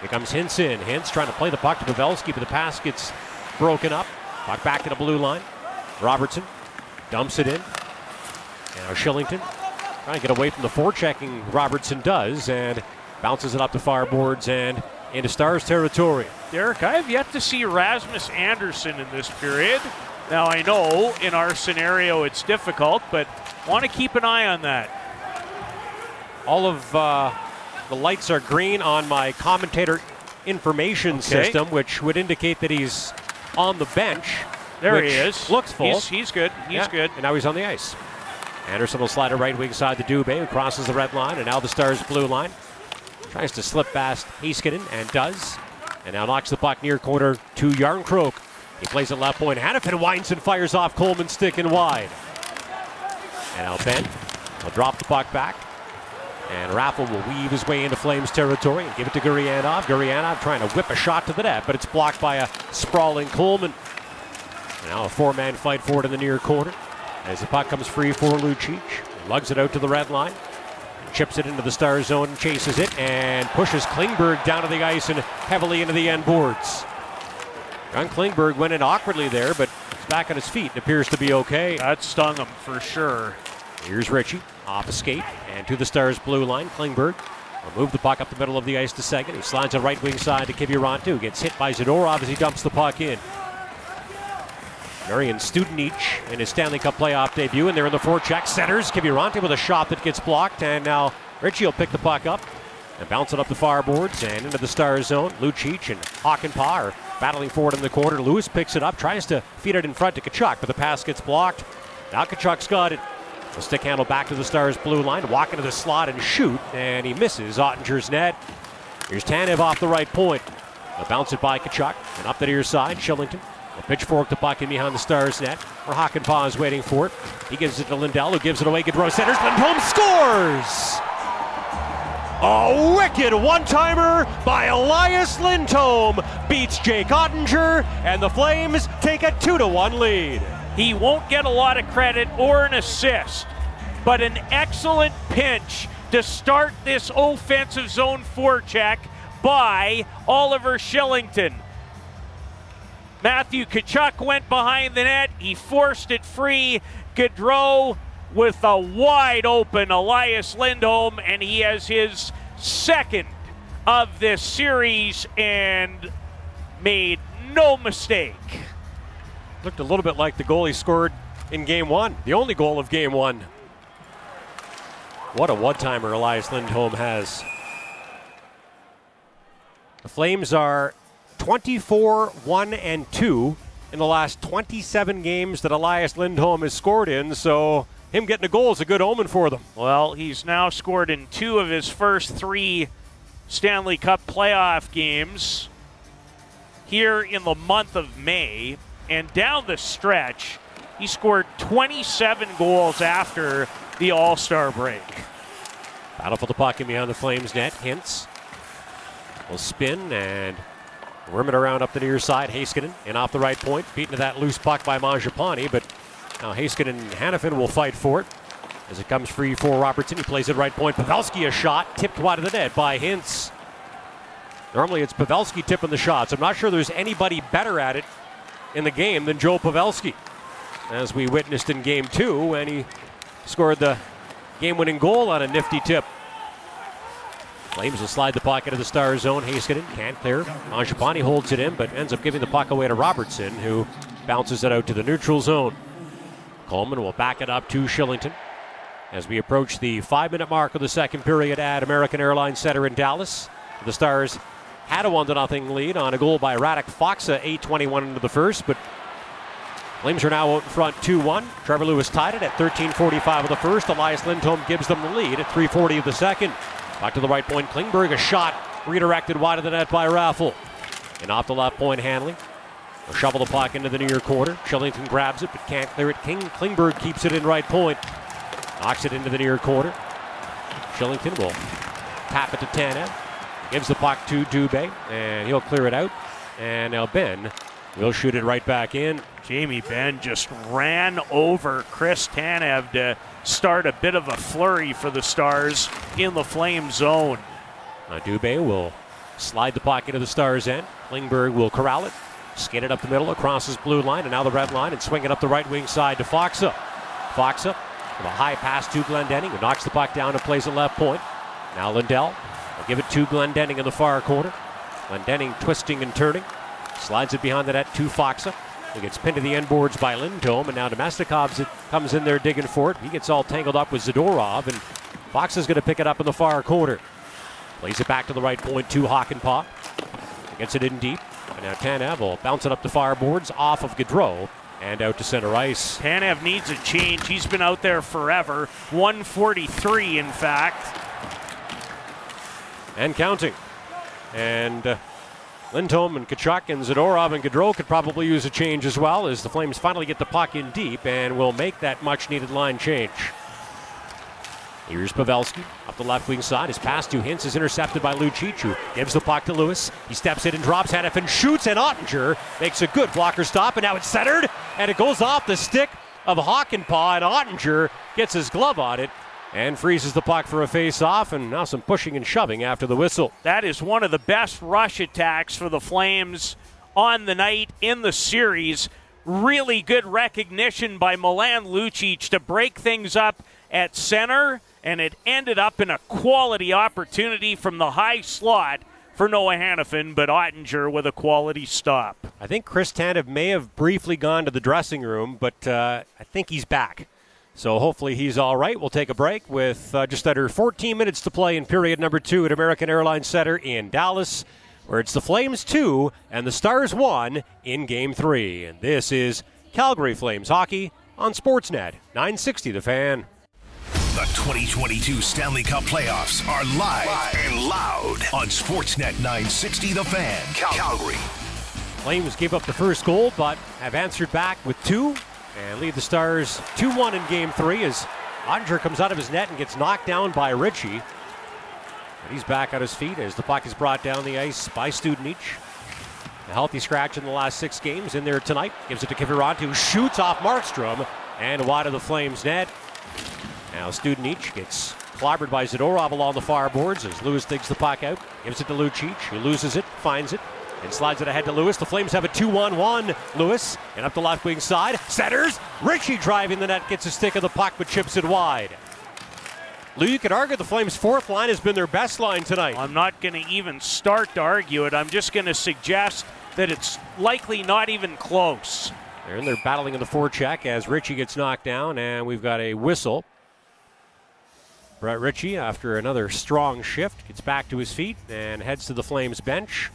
Here comes Hintz in. Hintz trying to play the puck to Pavelski, but the pass gets broken up. Puck back to the blue line. Robertson dumps it in. Now Shillington trying to get away from the forechecking. Robertson does, and bounces it up the far boards and into Stars territory. Derek, I have yet to see Rasmus Andersson in this period. Now, I know in our scenario it's difficult, but want to keep an eye on that. All of the lights are green on my commentator information system, which would indicate that he's on the bench. There he is. Looks full. He's good. He's good. And now he's on the ice. Andersson will slide a right wing side to Dubé, who crosses the red line, and now the Stars' blue line. Tries to slip past Heiskanen and does. And now knocks the puck near corner to Yarncroke. He plays it left point. Hanifin winds and fires off Coleman's stick and wide. And now Benn will drop the puck back. And Raffl will weave his way into Flames territory and give it to Gurianov. Gurianov trying to whip a shot to the net, but it's blocked by a sprawling Coleman. And now a four-man fight for it in the near corner. As the puck comes free for Lucic. He lugs it out to the red line. Chips it into the Star zone, chases it, and pushes Klingberg down to the ice and heavily into the end boards. John Klingberg went in awkwardly there, but he's back on his feet and appears to be okay. That stung him for sure. Here's Richie, off a skate, and to the Star's blue line. Klingberg will move the puck up the middle of the ice to second. He slides a right wing side to Kivirantu, who gets hit by Zadorov as he dumps the puck in. Marian Studenich in his Stanley Cup playoff debut, and they're in the forecheck. Centers Kiviranta with a shot that gets blocked, and now Richie will pick the puck up and bounce it up the far boards and into the Stars zone. Lucic and Hakanpää are battling forward in the corner. Lewis picks it up, tries to feed it in front to Tkachuk, but the pass gets blocked. Now Kachuk's got it. The stick handle back to the Stars' blue line, walk into the slot and shoot, and he misses Ottinger's net. Here's Tanev off the right point. They'll bounce it by Tkachuk, and up to the near side, Shillington. They'll pitchfork the puck in behind the Stars net, where Hakanpää is waiting for it. He gives it to Lindell, who gives it away. Gaudreau centers, Lindholm scores! A wicked one-timer by Elias Lindholm beats Jake Oettinger, and the Flames take a 2-1 lead. He won't get a lot of credit or an assist, but an excellent pinch to start this offensive zone forecheck by Oliver Shillington. Matthew Tkachuk went behind the net. He forced it free. Gaudreau with a wide open Elias Lindholm, and he has his second of this series and made no mistake. Looked a little bit like the goal he scored in game one, the only goal of game one. What a one-timer Elias Lindholm has. The Flames are 24-1-2 in the last 27 games that Elias Lindholm has scored in, so him getting a goal is a good omen for them. Well, he's now scored in two of his first three Stanley Cup playoff games here in the month of May. And down the stretch, he scored 27 goals after the All-Star break. Battle for the puck in behind the Flames net. Hintz will spin and worm it around up the near side. Heiskanen and off the right point. Beaten to that loose puck by Mangiapane, but now Heiskanen and Hanifin will fight for it as it comes free for Robertson. He plays it right point. Pavelski a shot, tipped wide of the net by Hintz. Normally it's Pavelski tipping the shots. I'm not sure there's anybody better at it in the game than Joe Pavelski, as we witnessed in game two when he scored the game-winning goal on a nifty tip. Flames will slide the puck into the Stars zone. Heiskanen can't clear. Mangiapane holds it in, but ends up giving the puck away to Robertson, who bounces it out to the neutral zone. Coleman will back it up to Shillington. As we approach the 5-minute mark of the second period at American Airlines Center in Dallas, the Stars had a 1-0 lead on a goal by Radek Faksa, 8:21 into the first, but Flames are now out in front 2-1. Trevor Lewis tied it at 13:45 of the first. Elias Lindholm gives them the lead at 3:40 of the second. Back to the right point, Klingberg, a shot redirected wide of the net by Raffl. And off the left point, Hanley. They'll shovel the puck into the near quarter. Shillington grabs it, but can't clear it. Klingberg keeps it in right point. Knocks it into the near quarter. Shillington will tap it to Tanev. Gives the puck to Dubé, and he'll clear it out. And now Benn will shoot it right back in. Jamie Benn just ran over Chris Tanev to start a bit of a flurry for the Stars in the Flame zone. Now Dubé will slide the puck into the Stars' end. Klingberg will corral it. Skate it up the middle, across his blue line, and now the red line, and swing it up the right wing side to Faksa. Faksa with a high pass to Glendening, who knocks the puck down and plays a left point. Now Lindell will give it to Glendening in the far corner. Glendening twisting and turning. Slides it behind the net to Faksa. He gets pinned to the end boards by Lindholm, and now Domestikov comes in there digging for it. He gets all tangled up with Zadorov, and Foxa's going to pick it up in the far corner. Plays it back to the right point to Hakanpää. Gets it in deep. And now Tanev will bounce it up the far boards off of Gaudreau and out to center ice. Tanev needs a change. He's been out there forever. 143, in fact. And counting. And Lindholm and Tkachuk and Zadorov and Gaudreau could probably use a change as well, as the Flames finally get the puck in deep and will make that much-needed line change. Here's Pavelski, up the left wing side. His pass to Hintz is intercepted by Lucic, who gives the puck to Lewis. He steps in and drops. Hanifin shoots, and Oettinger makes a good blocker stop, and now it's centered, and it goes off the stick of Hakanpää, and Oettinger gets his glove on it and freezes the puck for a face-off, and now some pushing and shoving after the whistle. That is one of the best rush attacks for the Flames on the night in the series. Really good recognition by Milan Lucic to break things up at center, and it ended up in a quality opportunity from the high slot for Noah Hanifin, but Oettinger with a quality stop. I think Chris Tanev may have briefly gone to the dressing room, but I think he's back. So hopefully he's all right. We'll take a break with just under 14 minutes to play in period number two at American Airlines Center in Dallas, where it's the Flames 2 and the Stars 1 in game 3. And this is Calgary Flames Hockey on Sportsnet 960 The Fan. The 2022 Stanley Cup playoffs are live and loud on Sportsnet 960 The Fan. Calgary. Flames gave up the first goal, but have answered back with two and lead the Stars 2-1 in Game 3 as Oettinger comes out of his net and gets knocked down by Ritchie. But he's back on his feet as the puck is brought down the ice by Studenich. A healthy scratch in the last six games in there tonight. Gives it to Kiviranta, who shoots off Markstrom and wide of the Flames net. Now Studenich gets clobbered by Zadorov along the far boards as Lewis digs the puck out. Gives it to Lucic, who loses it, finds it, and slides it ahead to Lewis. The Flames have a 2-1-1. Lewis, and up the left wing side. Centers. Ritchie driving the net, gets a stick of the puck, but chips it wide. Lou, you could argue the Flames' fourth line has been their best line tonight. I'm not going to even start to argue it. I'm just going to suggest that it's likely not even close. They're battling in the forecheck as Ritchie gets knocked down, and we've got a whistle. Brett Ritchie, after another strong shift, gets back to his feet and heads to the Flames' bench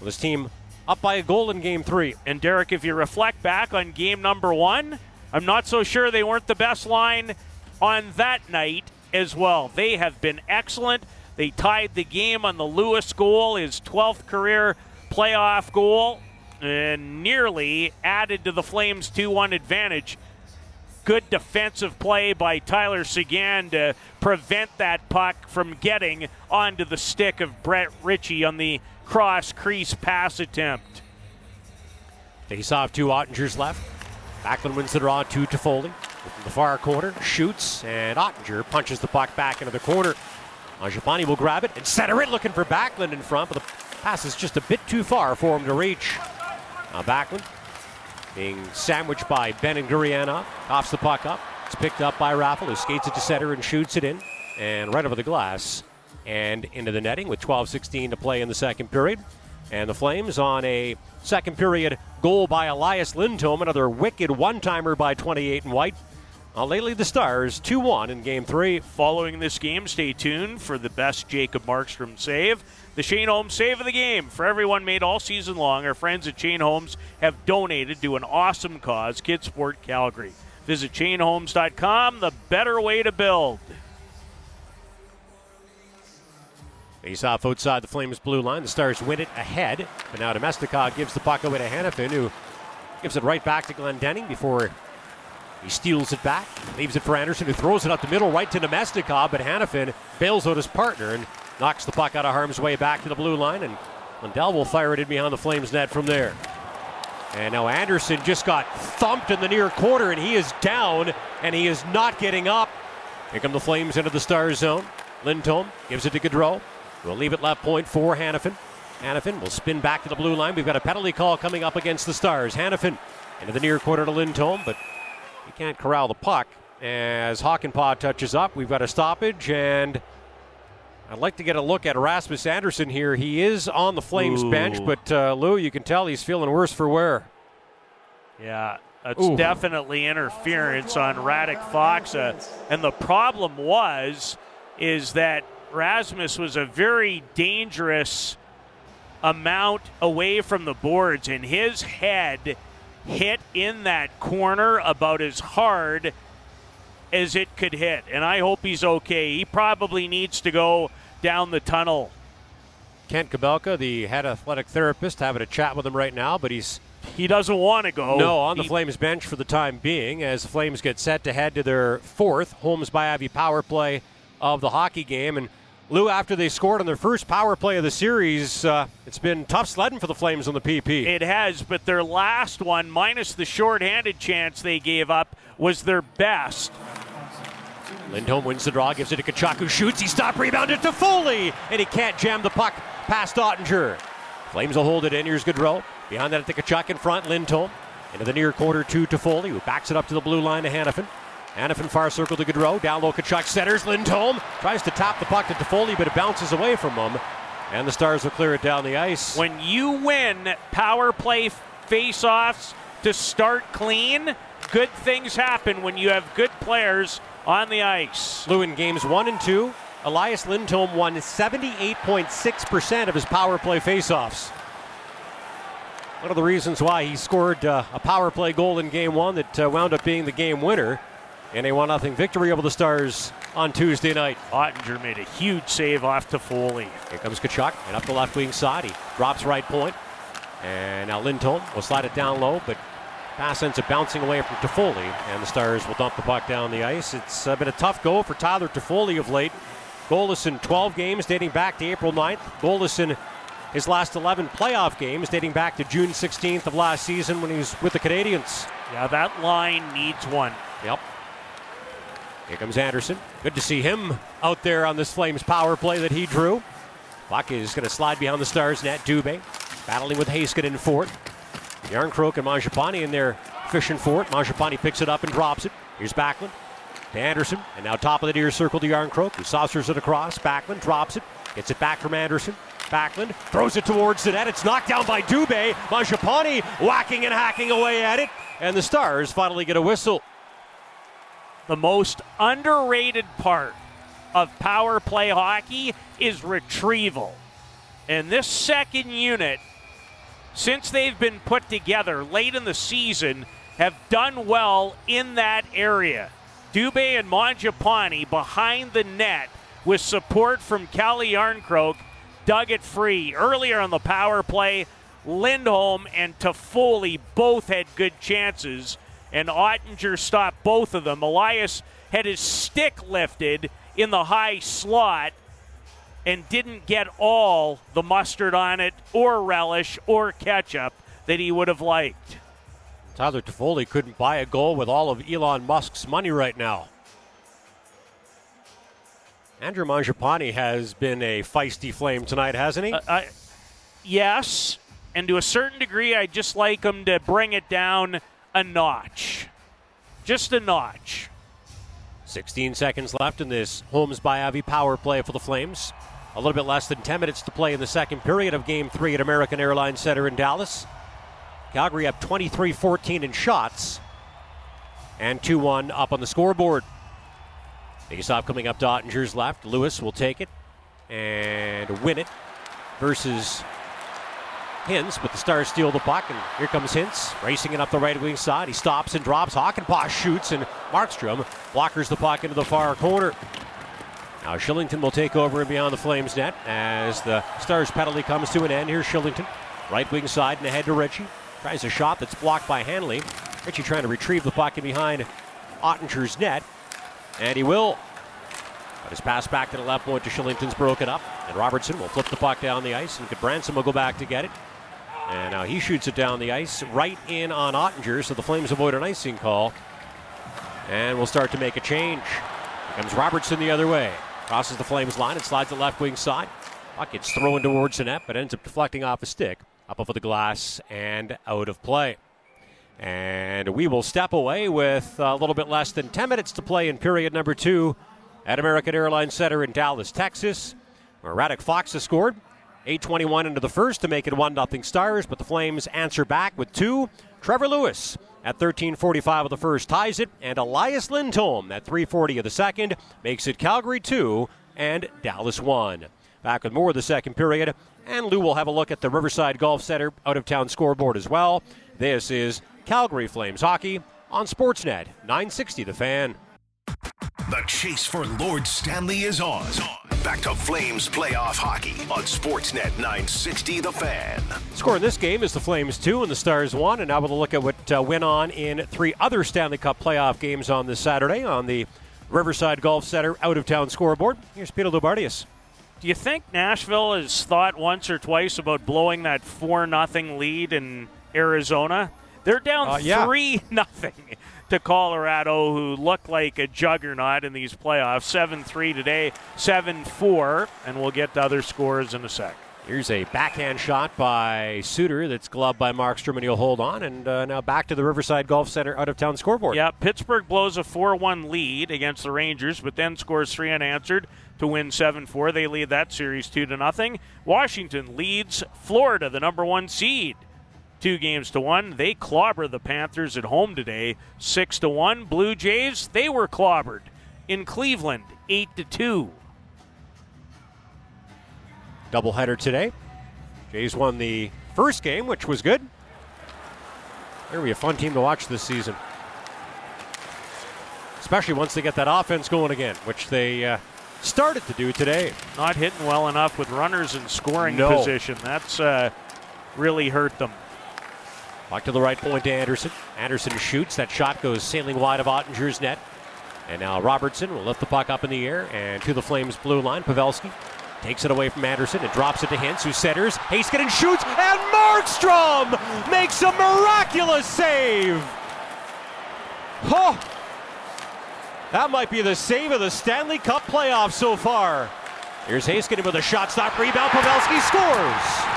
with his team up by a goal in Game 3. And Derek, if you reflect back on game number 1, I'm not so sure they weren't the best line on that night as well. They have been excellent. They tied the game on the Lewis goal, his 12th career playoff goal, and nearly added to the Flames' 2-1 advantage. Good defensive play by Tyler Seguin to prevent that puck from getting onto the stick of Brett Ritchie on the cross-crease pass attempt. Face-off to Oettinger's left. Backlund wins the draw to Toffoli. From the far corner, shoots, and Oettinger punches the puck back into the corner. Mangiapane will grab it and center it, looking for Backlund in front, but the pass is just a bit too far for him to reach. Now Backlund being sandwiched by Benn and Gurianov. Coughs the puck up. It's picked up by Raffl, who skates it to center and shoots it in. And right over the glass and into the netting with 12:16 to play in the second period. And the Flames on a second period goal by Elias Lindholm. Another wicked one-timer by 28 and White. Lately, the Stars 2-1 in Game 3. Following this game, stay tuned for the best Jacob Markstrom save. The Shane Holmes save of the game. For everyone made all season long, our friends at Shane Holmes have donated to an awesome cause, KidSport Calgary. Visit ShaneHolmes.com, the better way to build. Face off outside the Flames' blue line. The Stars win it ahead. But now Domestikov gives the puck away to Hanifin, who gives it right back to Glendening before he steals it back, leaves it for Andersson, who throws it up the middle right to Domestikov, but Hanifin bails out his partner and knocks the puck out of harm's way back to the blue line, and Lindell will fire it in behind the Flames net from there. And now Andersson just got thumped in the near corner, and he is down, and he is not getting up. Here come the Flames into the Stars zone. Lindholm gives it to Gaudreau. We'll leave it left point for Hanifin. Hanifin will spin back to the blue line. We've got a penalty call coming up against the Stars. Hanifin into the near corner to Lindholm, but he can't corral the puck. As Hakanpää touches up, we've got a stoppage, and I'd like to get a look at Rasmus Andersson here. He is on the Flames bench, but Lou, you can tell he's feeling worse for wear. Yeah, it's definitely interference on Radek Faksa. And the problem is that Rasmus was a very dangerous amount away from the boards, and his head hit in that corner about as hard as it could hit, and I hope he's okay. He probably needs to go down the tunnel. Kent Kabelka, the head athletic therapist, having a chat with him right now, but he doesn't want to go. No, on the Flames bench for the time being, as the Flames get set to head to their fourth Holmes by Ivy power play of the hockey game. And Lou, after they scored on their first power play of the series, it's been tough sledding for the Flames on the PP. It has, but their last one, minus the shorthanded chance they gave up, was their best. Lindholm wins the draw, gives it to Tkachuk, who shoots. He stopped, rebounded to Foley, and he can't jam the puck past Oettinger. Flames will hold it in. Here's Gaudreau. Behind that, at the Tkachuk in front, Lindholm. Into the near quarter to Toffoli, who backs it up to the blue line to Hanifin. Hanifin far circle to Gaudreau. Down low, Tkachuk centers. Lindholm tries to tap the puck to Toffoli, but it bounces away from him. And the Stars will clear it down the ice. When you win power play faceoffs to start clean, good things happen when you have good players on the ice. Lou, in games 1 and 2, Elias Lindholm won 78.6% of his power play faceoffs. One of the reasons why he scored a power play goal in game 1 that wound up being the game winner. And a 1-0 victory over the Stars on Tuesday night. Oettinger made a huge save off Toffoli. Here comes Tkachuk, and up the left wing side. He drops right point. And now Lindholm will slide it down low, but pass ends up bouncing away from Toffoli, and the Stars will dump the puck down the ice. It's been a tough go for Tyler Toffoli of late. Goalless in 12 games dating back to April 9th. Goalless in his last 11 playoff games dating back to June 16th of last season when he was with the Canadiens. Yeah, that line needs one. Yep. Here comes Andersson. Good to see him out there on this Flames power play that he drew. Puck is going to slide behind the Stars net. Dubé battling with Heiskanen for it. Yarncroke and Mangiapane in there fishing for it. Mangiapane picks it up and drops it. Here's Backlund to Andersson. And now top of the near circle to Yarncroke, who saucers it across. Backlund drops it. Gets it back from Andersson. Backlund throws it towards the net. It's knocked down by Dubé. Mangiapane whacking and hacking away at it. And the Stars finally get a whistle. The most underrated part of power play hockey is retrieval. And this second unit, since they've been put together late in the season, have done well in that area. Dubé and Mangiapane behind the net with support from Kalle Yarncroke dug it free. Earlier on the power play, Lindholm and Toffoli both had good chances, and Oettinger stopped both of them. Elias had his stick lifted in the high slot and didn't get all the mustard on it or relish or ketchup that he would have liked. Tyler Toffoli couldn't buy a goal with all of Elon Musk's money right now. Andrew Mangiapane has been a feisty Flame tonight, hasn't he? Yes, and to a certain degree, I just like him to bring it down a notch. Just a notch. 16 seconds left in this Holmes by Avi power play for the Flames. A little bit less than 10 minutes to play in the second period of Game 3 at American Airlines Center in Dallas. Calgary up 23-14 in shots. And 2-1 up on the scoreboard. Faceoff coming up to Oettinger's left. Lewis will take it and win it versus Hintz, but the Stars steal the puck, and here comes Hintz, racing it up the right wing side. He stops and drops. Hakanpää shoots, and Markstrom blockers the puck into the far corner. Now Shillington will take over and beyond the Flames net as the Stars penalty comes to an end. Here's Shillington, right wing side, and ahead to Ritchie. Tries a shot that's blocked by Hanley. Ritchie trying to retrieve the puck in behind Oettinger's net, and he will. But his pass back to the left point to Shillington's broken up, and Robertson will flip the puck down the ice, and Gudbranson will go back to get it. And now he shoots it down the ice, right in on Oettinger, so the Flames avoid an icing call. And will start to make a change. Here comes Robertson the other way. Crosses the Flames line and slides the left wing side. Puck gets thrown towards the net, but ends up deflecting off a stick. Up over the glass and out of play. And we will step away with a little bit less than 10 minutes to play in period number 2 at American Airlines Center in Dallas, Texas, where Radek Faksa scored. 8:21 into the first to make it 1-0 Stars, but the Flames answer back with two. Trevor Lewis at 13:45 of the first ties it, and Elias Lindholm at 3:40 of the second makes it Calgary 2 and Dallas 1. Back with more of the second period, and Lou will have a look at the Riverside Golf Center out-of-town scoreboard as well. This is Calgary Flames Hockey on Sportsnet 960 The Fan. The chase for Lord Stanley is on. Back to Flames playoff hockey on Sportsnet 960 The Fan. Score in this game is the Flames 2 and the Stars 1. And now we'll look at what went on in three other Stanley Cup playoff games on this Saturday on the Riverside Golf Center out-of-town scoreboard. Here's Peter Loubardias. Do you think Nashville has thought once or twice about blowing that 4-0 lead in Arizona? They're down 3-0. To Colorado, who look like a juggernaut in these playoffs. 7-3 today, 7-4, and we'll get to other scores in a sec. Here's a backhand shot by Suter that's gloved by Markstrom, and he'll hold on. And now back to the Riverside Golf Center out-of-town scoreboard. Yeah, Pittsburgh blows a 4-1 lead against the Rangers, but then scores three unanswered to win 7-4. They lead that series 2-0. Washington leads Florida, the number one seed, 2-1. They clobber the Panthers at home today, 6-1. Blue Jays, they were clobbered in Cleveland, 8-2. Doubleheader today. Jays won the first game, which was good. They're going to be a fun team to watch this season. especially once they get that offense going again, which they started to do today. Not hitting well enough with runners in scoring position. That's really hurt them. Back to the right point to Andersson. Andersson shoots. That shot goes sailing wide of Ottinger's net. And now Robertson will lift the puck up in the air and to the Flames' blue line. Pavelski takes it away from Andersson and drops it to Hintz, who centers. Heiskanen shoots, and Markstrom makes a miraculous save. Oh, that might be the save of the Stanley Cup playoffs so far. Here's Heiskanen with a shot stop rebound. Pavelski scores.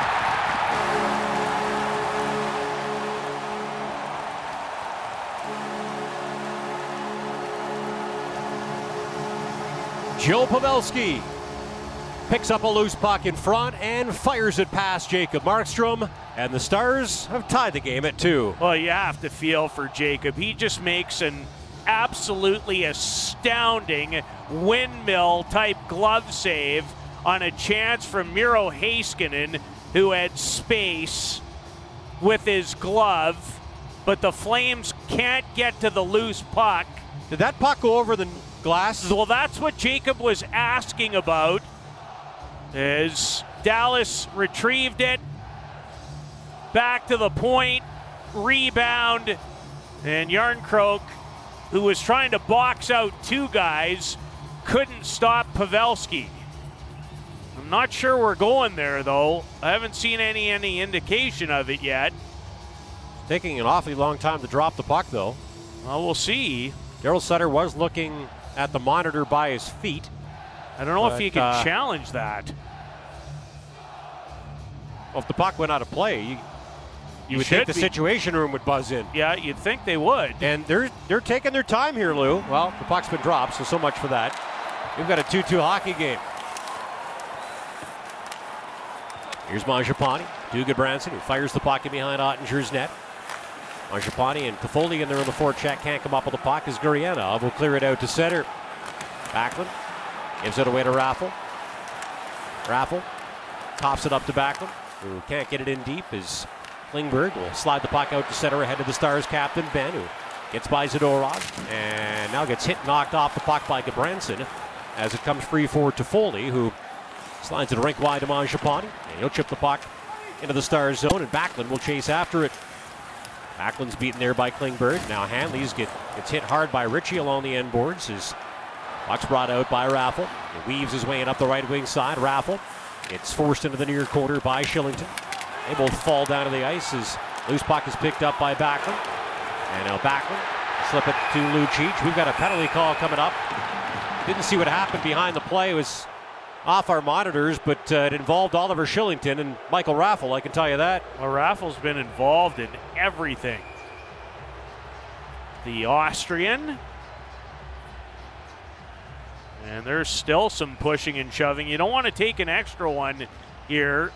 Joe Pavelski picks up a loose puck in front and fires it past Jacob Markstrom, and the Stars have tied the game at 2. Well, you have to feel for Jacob. He just makes an absolutely astounding windmill-type glove save on a chance from Miro Heiskanen, who had space with his glove, but the Flames can't get to the loose puck. Did that puck go over the glass? Well, that's what Jacob was asking about, as Dallas retrieved it. Back to the point, rebound, and Yarncroke, who was trying to box out two guys, couldn't stop Pavelski. I'm not sure we're going there, though. I haven't seen any indication of it yet. Taking an awfully long time to drop the puck, though. Well, we'll see. Darryl Sutter was looking at the monitor by his feet. I don't know if he can challenge that. Well, if the puck went out of play, you would think the situation room would buzz in. Yeah, you'd think they would. And they're taking their time here, Lou. Well, the puck's been dropped, so much for that. We've got a 2-2 hockey game. Here's Mangiapane, Dugan-Branson, who fires the puck in behind Ottinger's net. Mangiapane and Toffoli in there on the forecheck, can't come up with the puck as Gurianov will clear it out to center. Backlund gives it away to Raffl. Raffl tops it up to Backlund, who can't get it in deep as Klingberg will slide the puck out to center ahead of the Stars captain, Benn, who gets by Zadorov and now gets hit, knocked off the puck by Gabranson as it comes free for Toffoli, who slides it rink wide to Mangiapane, and he'll chip the puck into the Stars zone, and Backlund will chase after it. Backlund's beaten there by Klingberg. Now Hanley's gets hit hard by Ritchie along the end boards. His puck's brought out by Raffl. He weaves his way in up the right wing side. Raffl gets forced into the near corner by Shillington. They both fall down to the ice as loose puck is picked up by Backlund. And now Backlund slip it to Lucic. We've got a penalty call coming up. Didn't see what happened behind the play. It was off our monitors, but it involved Oliver Shillington and Michael Raffl, I can tell you that. Well, Raffl's been involved in everything. The Austrian. And there's still some pushing and shoving. You don't want to take an extra one here.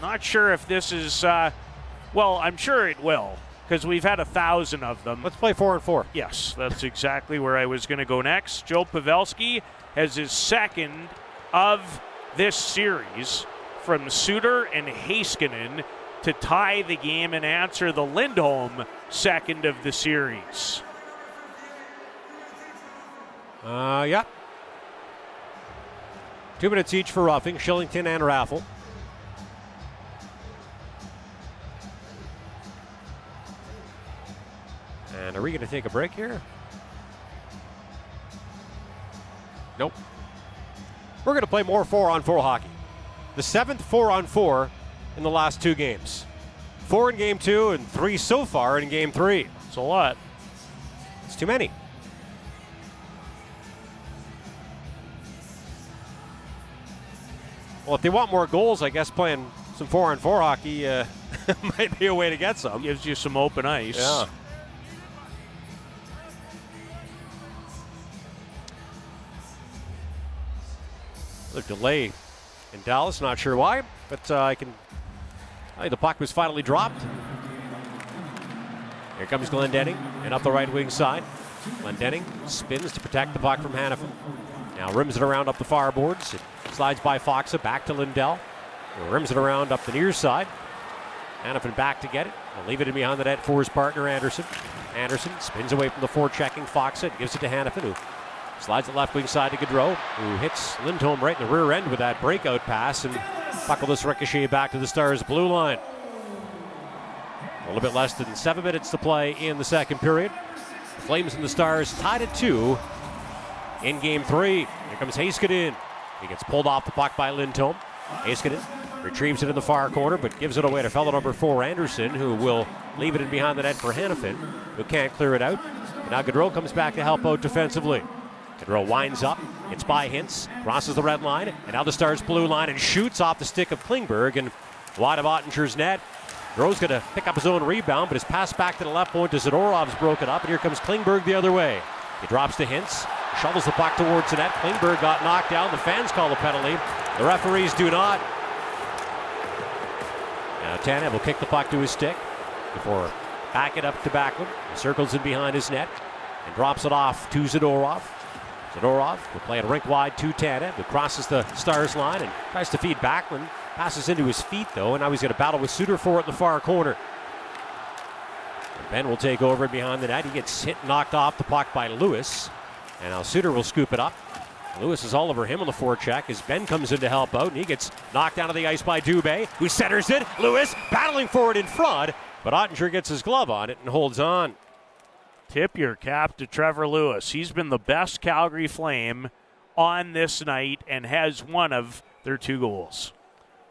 Not sure if this is, well, I'm sure it will, because we've had 1,000 of them. Let's play 4-4. Yes, that's exactly where I was going to go next. Joe Pavelski has his second of this series from Suter and Heiskanen to tie the game and answer the Lindholm second of the series. Yeah. 2 minutes each for roughing, Shillington and Raffl. And are we going to take a break here? Nope. We're going to play more 4-on-4 hockey. The 7th 4-on-4 in the last 2 games. 4 in game 2 and 3 so far in game 3. It's a lot. It's too many. Well, if they want more goals, I guess playing some 4-on-4 hockey might be a way to get some. Gives you some open ice. Yeah. Delay in Dallas, not sure why, but I think the puck was finally dropped. Here comes Glendening, and up the right wing side. Glendening spins to protect the puck from Hanifin. Now rims it around up the far boards. It slides by Faksa, back to Lindell. He rims it around up the near side. Hanifin back to get it. He'll leave it in behind the net for his partner Andersson. Andersson spins away from the forechecking Faksa, gives it to Hanifin, who slides the left wing side to Gaudreau, who hits Lindholm right in the rear end with that breakout pass, and buckle this ricochet back to the Stars' blue line. A little bit less than 7 minutes to play in the second period. The Flames and the Stars tied at 2 in game 3. Here comes Heiskanen. He gets pulled off the puck by Lindholm. Heiskanen retrieves it in the far corner, but gives it away to fellow number 4 Andersson, who will leave it in behind the net for Hanifin, who can't clear it out. And now Gaudreau comes back to help out defensively. Gaudreau winds up, it's by Hintz, crosses the red line, and now the Stars' blue line, and shoots off the stick of Klingberg and wide of Ottinger's net. Gaudreau's going to pick up his own rebound, but his pass back to the left point to Zadorov's broken up, and here comes Klingberg the other way. He drops to Hintz, shovels the puck towards the net. Klingberg got knocked down. The fans call a penalty. The referees do not. Now Tanev will kick the puck to his stick before back it up to Backlund. He circles it behind his net and drops it off to Zadorov. Zadorov will play it rink wide to Tanev, who crosses the Stars line and tries to feed Backlund. Passes into his feet, though, and now he's going to battle with Suter for it in the far corner. And Benn will take over behind the net. He gets hit, knocked off the puck by Lewis. And now Suter will scoop it up. Lewis is all over him on the forecheck as Benn comes in to help out, and he gets knocked out of the ice by Dubé, who centers it. Lewis battling for it in front, but Oettinger gets his glove on it and holds on. Tip your cap to Trevor Lewis. He's been the best Calgary Flame on this night and has one of their 2 goals.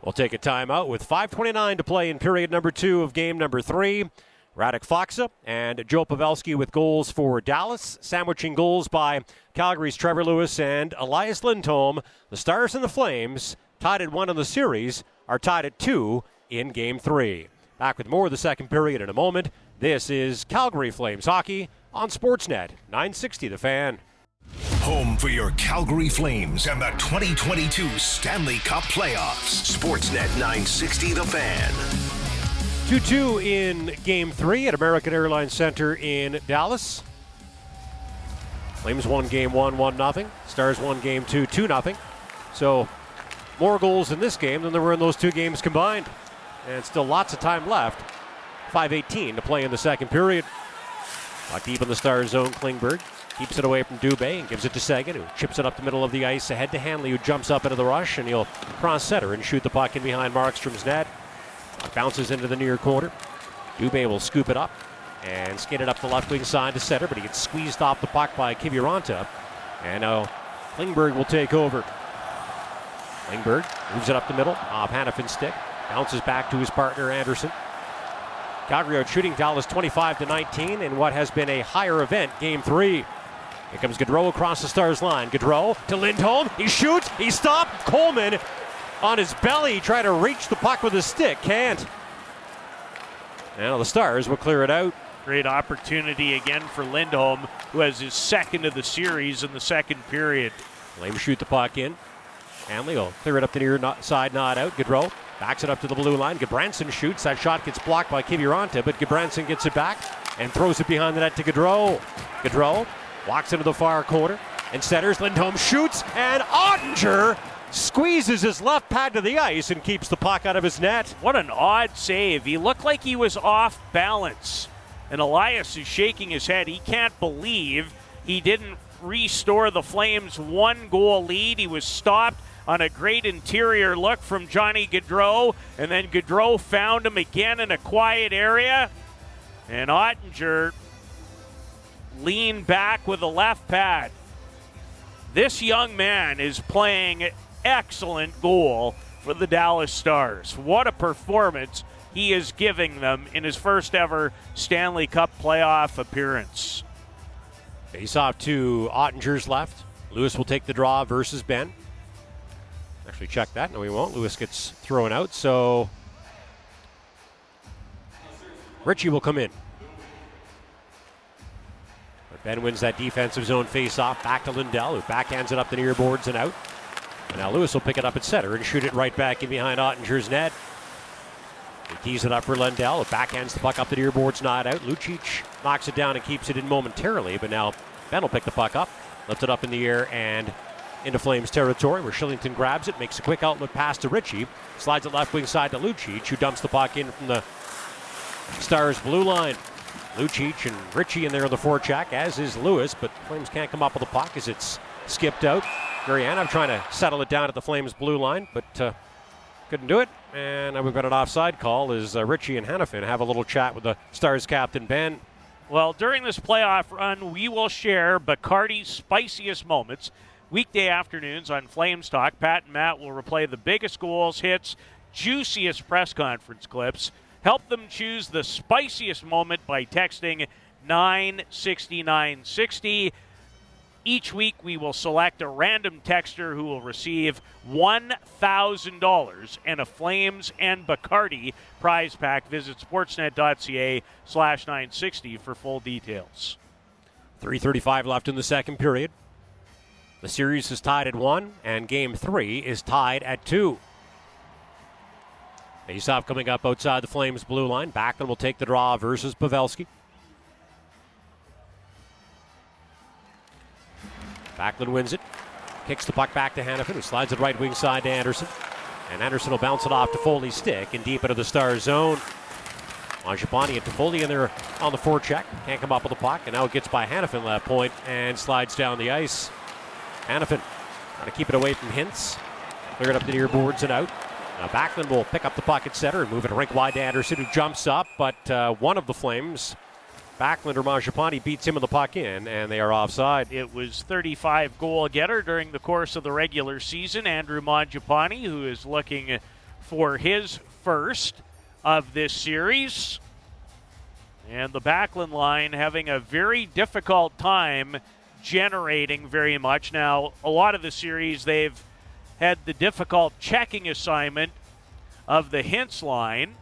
We'll take a timeout with 5:29 to play in period number 2 of game number 3. Radek Faksa and Joe Pavelski with goals for Dallas, sandwiching goals by Calgary's Trevor Lewis and Elias Lindholm. The Stars and the Flames, tied at 1 in the series, are tied at 2 in game 3. Back with more of the second period in a moment. This is Calgary Flames Hockey on Sportsnet 960 The Fan. Home for your Calgary Flames and the 2022 Stanley Cup playoffs. Sportsnet 960 The Fan. 2-2 in Game 3 at American Airlines Center in Dallas. Flames won Game 1, 1-0. Stars won Game 2, 2-0. So more goals in this game than there were in those 2 games combined. And still lots of time left. 5:18 to play in the second period. Not deep in the Stars zone, Klingberg keeps it away from Dubé and gives it to Sagan, who chips it up the middle of the ice ahead to Hanley, who jumps up into the rush, and he'll cross-center and shoot the puck in behind Markstrom's net. It bounces into the near corner. Dubé will scoop it up and skate it up the left wing side to center, but he gets squeezed off the puck by Kiviranta. And now Klingberg will take over. Klingberg moves it up the middle, off Hanifin's stick, bounces back to his partner Andersson. Calgary out shooting Dallas 25-19 in what has been a higher event, Game 3. Here comes Gaudreau across the Stars line. Gaudreau to Lindholm. He shoots. He stopped. Coleman on his belly trying to reach the puck with his stick. Can't. Now the Stars will clear it out. Great opportunity again for Lindholm, who has his 2nd of the series in the second period. Flames shoot the puck in. Hanley will clear it up the near side, not out. Gaudreau backs it up to the blue line. Gudbranson shoots. That shot gets blocked by Kiviranta, but Gudbranson gets it back and throws it behind the net to Gaudreau. Gaudreau walks into the far corner and centers. Lindholm shoots, and Oettinger squeezes his left pad to the ice and keeps the puck out of his net. What an odd save. He looked like he was off balance. And Elias is shaking his head. He can't believe he didn't restore the Flames' 1-goal lead. He was stopped on a great interior look from Johnny Gaudreau, and then Gaudreau found him again in a quiet area. And Oettinger leaned back with a left pad. This young man is playing excellent goal for the Dallas Stars. What a performance he is giving them in his first ever Stanley Cup playoff appearance. Face off to Ottinger's left. Lewis will take the draw versus Benn. Actually check that. No, he won't. Lewis gets thrown out, so Richie will come in. Benn wins that defensive zone face-off back to Lindell, who backhands it up the near boards and out. And now Lewis will pick it up at center and shoot it right back in behind Ottinger's net. He tees it up for Lindell, who backhands the puck up the near boards, not out. Lucic knocks it down and keeps it in momentarily, but now Benn will pick the puck up, lift it up in the air and into Flames territory, where Shillington grabs it, makes a quick outlet pass to Richie, slides it left wing side to Lucic, who dumps the puck in from the Stars' blue line. Lucic and Richie in there on the forecheck, as is Lewis, but the Flames can't come up with the puck as it's skipped out. Gurianov trying to settle it down at the Flames blue line, but couldn't do it. And we've got an offside call as Richie and Hanifin have a little chat with the Stars captain, Ben. Well, during this playoff run, we will share Bacardi's spiciest moments. Weekday afternoons on Flames Talk, Pat and Matt will replay the biggest goals, hits, juiciest press conference clips. Help them choose the spiciest moment by texting 96960. Each week we will select a random texter who will receive $1,000 and a Flames and Bacardi prize pack. Visit sportsnet.ca/960 for full details. 3:35 left in the second period. The series is tied at 1 and game 3 is tied at 2. Faceoff coming up outside the Flames blue line. Backlund will take the draw versus Pavelski. Backlund wins it. Kicks the puck back to Hanifin, who slides it right wing side to Andersson. And Andersson will bounce it off to Foley's stick and deep into the Stars zone. Mangiapane and Toffoli in there on the forecheck. Can't come up with the puck. And now it gets by Hanifin at that point and slides down the ice. Hanifin trying to keep it away from Hintz. Clear it up the near boards and out. Now Backlund will pick up the puck at center and move it rink wide to Andersson, who jumps up, but one of the Flames, Backlund or Mangiapane, beats him with the puck in, and they are offside. It was 35-goal getter during the course of the regular season. Andrew Mangiapane, who is looking for his first of this series. And the Backlund line having a very difficult time generating very much. Now, a lot of the series, they've had the difficult checking assignment of the Hintz line.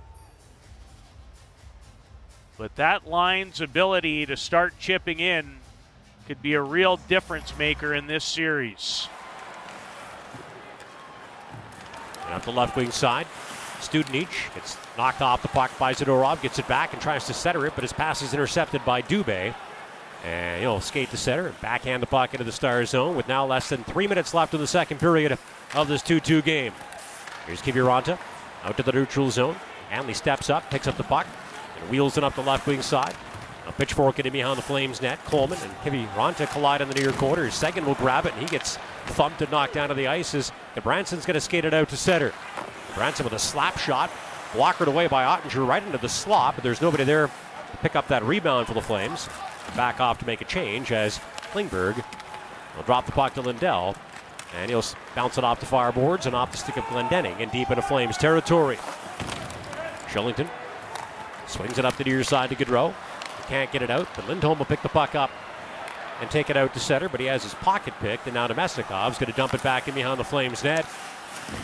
But that line's ability to start chipping in could be a real difference maker in this series. And up the left wing side, Studenich gets knocked off the puck by Zadorov, gets it back and tries to center it, but his pass is intercepted by Dubé. And he'll skate to center and backhand the puck into the Stars zone with now less than 3 minutes left in the second period of this 2-2 game. Here's Kiviranta out to the neutral zone. Hanley steps up, picks up the puck, and wheels it up the left wing side. Now pitchforking in behind the Flames net. Coleman and Kiviranta collide in the near corner. Seguin will grab it, and he gets thumped and knocked down to the ice as Branson's going to skate it out to center. Branson with a slap shot, blockered away by Oettinger right into the slot, but there's nobody there to pick up that rebound for the Flames. Back off to make a change as Klingberg will drop the puck to Lindell, and he'll bounce it off the far boards and off the stick of Glendening and deep into Flames territory. Shillington swings it up the near side to Gaudreau. He can't get it out, but Lindholm will pick the puck up and take it out to center, but he has his pocket picked, and now Domesnikov's going to dump it back in behind the Flames net.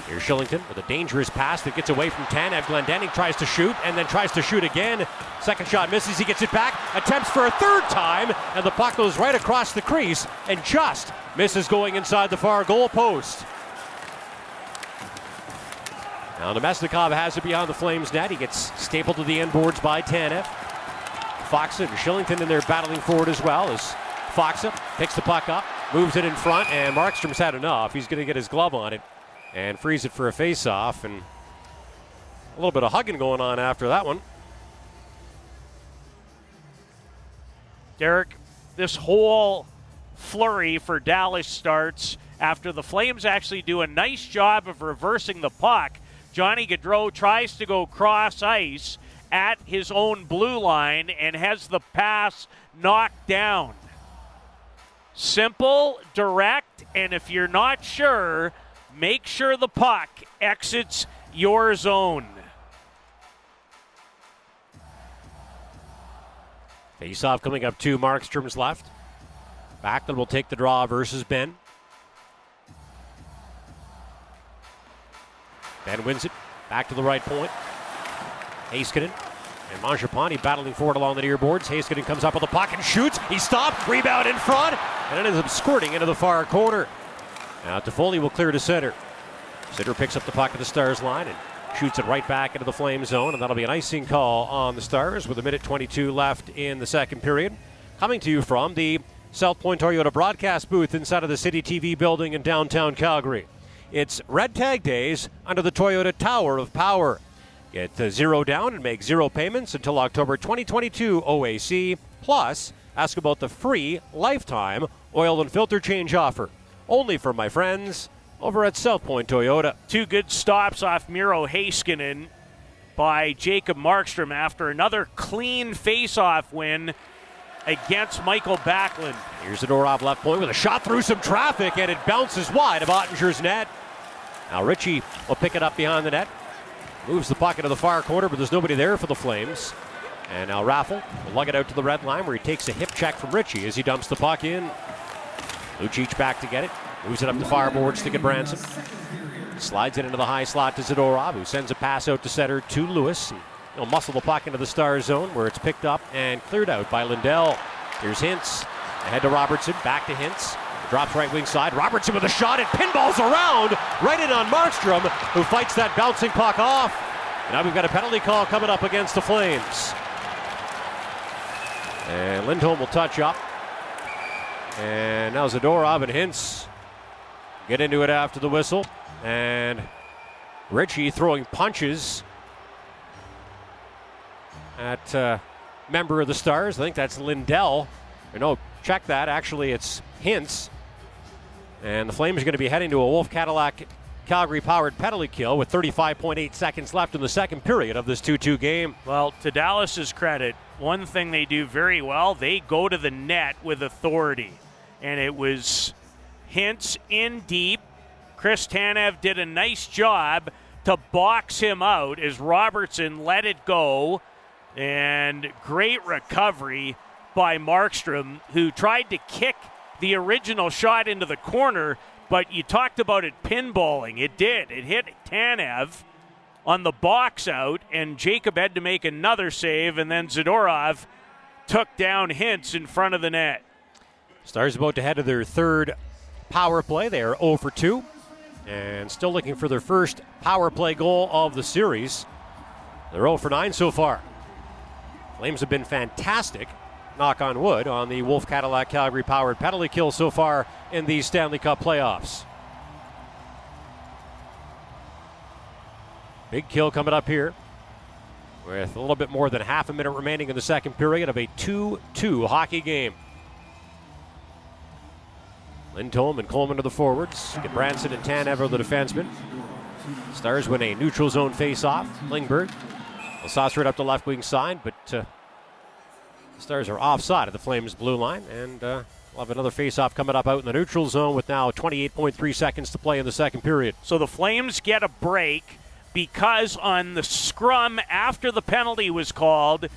Here's Shillington with a dangerous pass that gets away from Tanev. Glendening tries to shoot and then tries to shoot again. Second shot misses. He gets it back. Attempts for a third time, and the puck goes right across the crease and just misses going inside the far goal post. Now Domesnikov has it behind the Flames net. He gets stapled to the inboards by Tanev. Faksa and Shillington in there battling forward as well as Faksa picks the puck up, moves it in front, and Markstrom's had enough. He's going to get his glove on it and frees it for a face-off, and a little bit of hugging going on after that one. Derek, this whole flurry for Dallas starts after the Flames actually do a nice job of reversing the puck. Johnny Gaudreau tries to go cross ice at his own blue line and has the pass knocked down. Simple, direct, and if you're not sure, make sure the puck exits your zone. Faceoff coming up to Markstrom's left. Backlund will take the draw versus Benn. Benn wins it. Back to the right point. Heiskanen and Mangiapane battling forward along the near boards. Heiskanen comes up with the puck and shoots. He stopped. Rebound in front. And it ends up squirting into the far corner. Now Toffoli will clear to center. Sitter picks up the puck at the Stars line and shoots it right back into the Flame zone, and that'll be an icing call on the Stars with 1:22 left in the second period. Coming to you from the South Point Toyota broadcast booth inside of the City TV building in downtown Calgary. It's Red Tag Days under the Toyota Tower of Power. Get zero down and make zero payments until October 2022 OAC. Plus, ask about the free lifetime oil and filter change offer. Only for my friends over at South Point Toyota. Two good stops off Miro Heiskanen by Jacob Markstrom after another clean face-off win against Michael Backlund. Here's Zadorov left point with a shot through some traffic, and it bounces wide of Ottinger's net. Now Richie will pick it up behind the net. Moves the puck into the far corner, but there's nobody there for the Flames. And now Raffl will lug it out to the red line, where he takes a hip check from Richie as he dumps the puck in. Lucic back to get it. Moves it up the far boards to Branson. Slides it into the high slot to Zadorov, who sends a pass out to center to Lewis. He'll muscle the puck into the Star zone, where it's picked up and cleared out by Lindell. Here's Hintz. Ahead to Robertson, back to Hintz. Drops right wing side. Robertson with a shot. It pinballs around right in on Markstrom, who fights that bouncing puck off. And now we've got a penalty call coming up against the Flames. And Lindholm will touch up. And now Zadorov and Hintz get into it after the whistle. And Richie throwing punches at member of the Stars. I think that's Lindell. Or no, check that. Actually, it's Hintz. And the Flames are going to be heading to a Wolf Cadillac Calgary-powered penalty kill with 35.8 seconds left in the second period of this 2-2 game. Well, to Dallas's credit, one thing they do very well, they go to the net with authority. And it was Hintz in deep. Chris Tanev did a nice job to box him out as Robertson let it go. And great recovery by Markstrom, who tried to kick the original shot into the corner, but you talked about it pinballing. It did. It hit Tanev on the box out, and Jacob had to make another save, and then Zadorov took down Hintz in front of the net. Stars about to head to their third power play. They are 0 for 2, and still looking for their first power play goal of the series. They're 0 for 9 so far. Flames have been fantastic, knock on wood, on the Wolf Cadillac Calgary-powered penalty kill so far in the Stanley Cup playoffs. Big kill coming up here with a little bit more than half a minute remaining in the second period of a 2-2 hockey game. Lindholm and Coleman are the forwards. Branson and Tanev are the defensemen. Stars win a neutral zone face-off. Klingberg will saucer it up to left wing side, but Stars are offside of the Flames' blue line, and we'll have another faceoff coming up out in the neutral zone with now 28.3 seconds to play in the second period. So the Flames get a break because on the scrum after the penalty was called,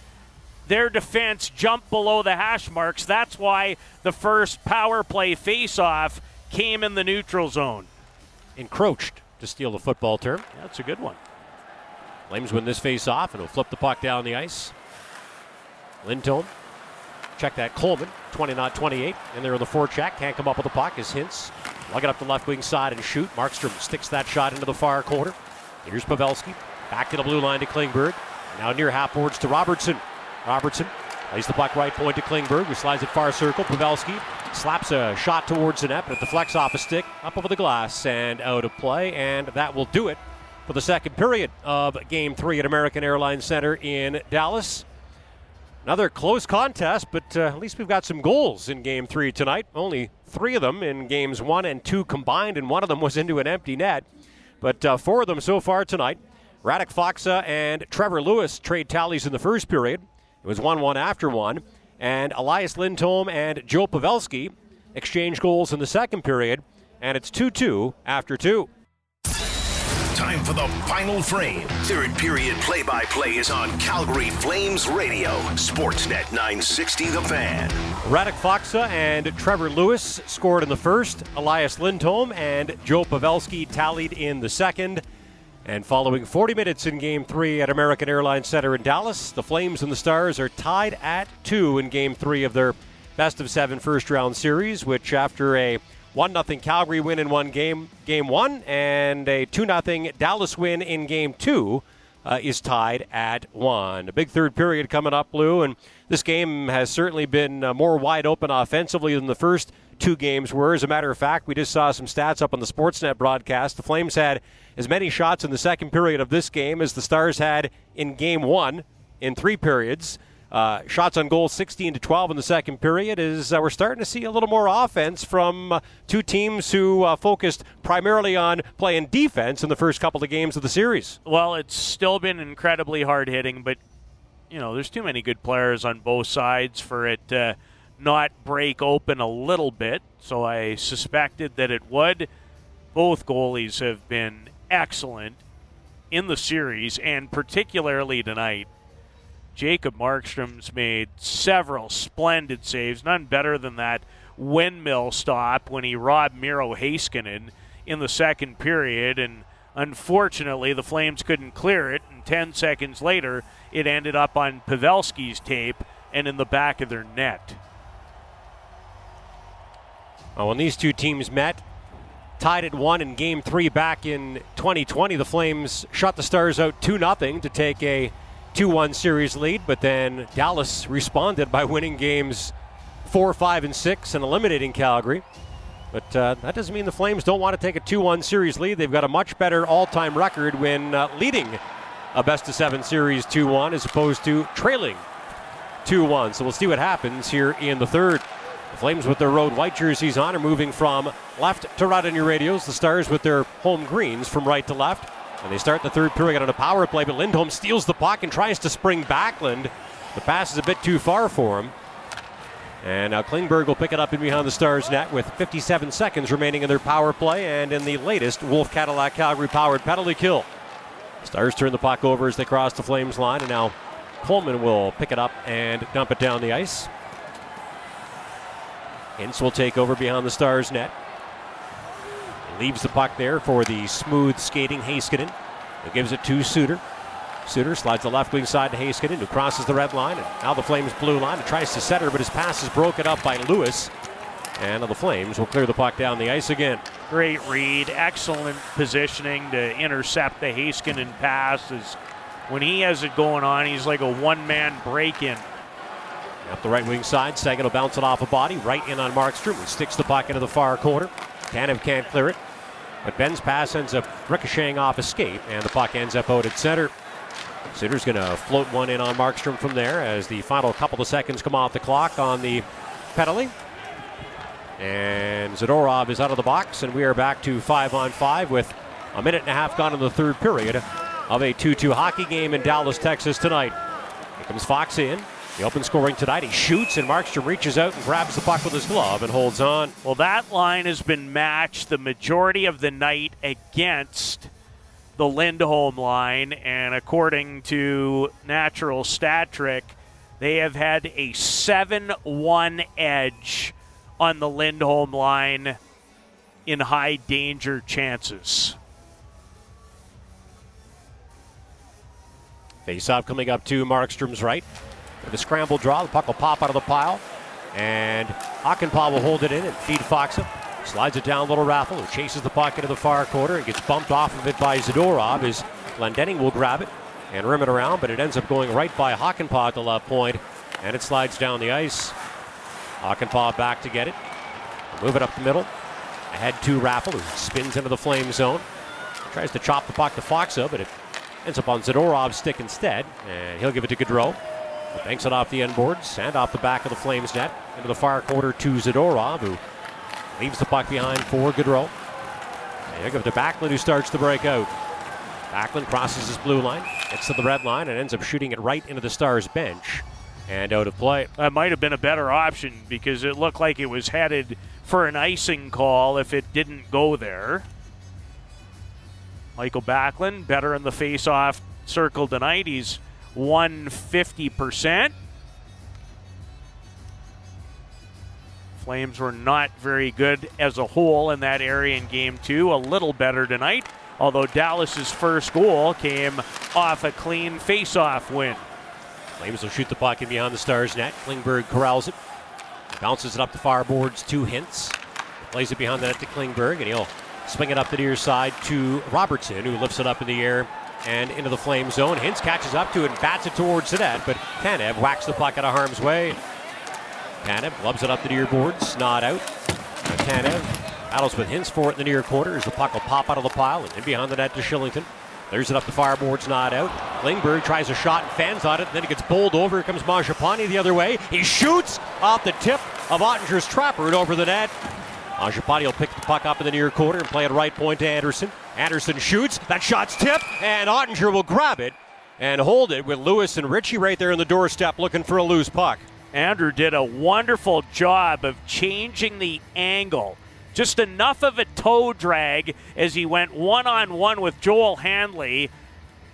their defense jumped below the hash marks. That's why the first power play faceoff came in the neutral zone. Encroached, to steal the football term. That's a good one. Flames win this faceoff, and will flip the puck down the ice. Lindholm, check that, Coleman, 20 not 28, and there on the forecheck, can't come up with the puck as Hintz lug it up the left wing side and shoot. Markstrom sticks that shot into the far corner. Here's Pavelski, back to the blue line to Klingberg, now near half boards to Robertson. Robertson plays the puck right point to Klingberg, who slides it far circle. Pavelski slaps a shot towards the net, but it deflects off a stick, up over the glass, and out of play, and that will do it for the second period of Game 3 at American Airlines Center in Dallas. Another close contest, but at least we've got some goals in Game 3 tonight. Only 3 of them in Games 1 and 2 combined, and one of them was into an empty net. But 4 of them so far tonight. Radek Faksa and Trevor Lewis trade tallies in the first period. It was 1-1 after 1. And Elias Lindholm and Joe Pavelski exchange goals in the second period, and it's 2-2 after 2. Time for the final frame. Third period play-by-play is on Calgary Flames Radio. Sportsnet 960 The Fan. Radek Faksa and Trevor Lewis scored in the first. Elias Lindholm and Joe Pavelski tallied in the second. And following 40 minutes in Game 3 at American Airlines Center in Dallas, the Flames and the Stars are tied at 2 in Game 3 of their best-of-7 first-round series, which after a 1-0 Calgary win in one game, Game 1, and a 2-0 Dallas win in Game 2 is tied at 1. A big third period coming up, Lou, and this game has certainly been more wide open offensively than the first two games were. As a matter of fact, we just saw some stats up on the Sportsnet broadcast. The Flames had as many shots in the second period of this game as the Stars had in game one in three periods. Shots on goal 16 to 12 in the second period is we're starting to see a little more offense from two teams who focused primarily on playing defense in the first couple of games of the series. Well, it's still been incredibly hard hitting, but you know there's too many good players on both sides for it not break open a little bit. So I suspected that it would. Both goalies have been excellent in the series and particularly tonight. Jacob Markstrom's made several splendid saves, none better than that windmill stop when he robbed Miro Heiskanen in the second period, and unfortunately the Flames couldn't clear it, and 10 seconds later it ended up on Pavelski's tape and in the back of their net. Well, when these two teams met, tied at one in Game 3 back in 2020, the Flames shot the Stars out 2-0 to take a 2-1 series lead, but then Dallas responded by winning games 4, 5, and 6 and eliminating Calgary. But that doesn't mean the Flames don't want to take a 2-1 series lead. They've got a much better all-time record when leading a best-of-7 series 2-1 as opposed to trailing 2-1. So we'll see what happens here in the third. The Flames with their road white jerseys on are moving from left to right on your radios. The Stars with their home greens from right to left. And they start the third period on a power play, but Lindholm steals the puck and tries to spring Backlund. The pass is a bit too far for him. And now Klingberg will pick it up in behind the Stars' net with 57 seconds remaining in their power play and in the latest Wolf Cadillac Calgary-powered penalty kill. Stars turn the puck over as they cross the Flames line, and now Coleman will pick it up and dump it down the ice. Hintz will take over behind the Stars' net. Leaves the puck there for the smooth skating Heiskanen, who gives it to Suter. Suter slides the left wing side to Heiskanen, who crosses the red line, and now the Flames blue line and tries to set her, but his pass is broken up by Lewis, and the Flames will clear the puck down the ice again. Great read, excellent positioning to intercept the Heiskanen passes. When he has it going on, he's like a one-man break-in. Up the right wing side, Sagan will bounce it off a body, right in on Markstrom, who sticks the puck into the far corner. Tanev can't clear it, but Benn's pass ends up ricocheting off escape, and the puck ends up out at center. Suter's going to float one in on Markstrom from there as the final couple of seconds come off the clock on the penalty. And Zadorov is out of the box, and we are back to 5-on-5 with a minute and a half gone in the third period of a 2-2 hockey game in Dallas, Texas tonight. Here comes Fox in. The open scoring tonight, he shoots, and Markstrom reaches out and grabs the puck with his glove and holds on. Well, that line has been matched the majority of the night against the Lindholm line, and according to Natural Stat Trick, they have had a 7-1 edge on the Lindholm line in high danger chances. Faceoff coming up to Markstrom's right. The scramble draw, the puck will pop out of the pile, and Hakanpää will hold it in and feed Faksa. Slides it down, little Raffl, who chases the puck into the far corner and gets bumped off of it by Zadorov as Glendening will grab it and rim it around, but it ends up going right by Hakanpää at the left point, and it slides down the ice. Hakanpää back to get it. Move it up the middle. Ahead to Raffl, who spins into the Flame zone. Tries to chop the puck to Faksa, but it ends up on Zadorov's stick instead, and he'll give it to Gaudreau. Banks it off the end boards and off the back of the Flames net into the far corner to Zadorov, who leaves the puck behind for Gaudreau. They give it to Backlund, who starts the breakout. Backlund crosses his blue line, gets to the red line, and ends up shooting it right into the Stars' bench and out of play. That might have been a better option because it looked like it was headed for an icing call if it didn't go there. Michael Backlund, better in the face-off circle tonight. He's 150%. Flames were not very good as a whole in that area in Game 2. A little better tonight, although Dallas's first goal came off a clean face-off win. Flames will shoot the puck in beyond the Stars' net. Klingberg corrals it. Bounces it up the far boards to Hintz. Plays it behind the net to Klingberg, and he'll swing it up the near side to Robertson, who lifts it up in the air and into the Flame zone. Hintz catches up to it and bats it towards the net, but Tanev whacks the puck out of harm's way. Tanev loves it up the near boards, not out. Tanev battles with Hintz for it in the near quarter as the puck will pop out of the pile and in behind the net to Shillington. There's it up the fireboards, not out. Klingberg tries a shot and fans on it, and then it gets bowled over. Here comes Mangiapane the other way. He shoots off the tip of Ottinger's trapper and over the net. Mangiapane will pick the puck up in the near quarter and play it right point to Andersson. Andersson shoots, that shot's tipped, and Oettinger will grab it and hold it with Lewis and Richie right there in the doorstep looking for a loose puck. Andrew did a wonderful job of changing the angle. Just enough of a toe drag as he went one-on-one with Joel Handley,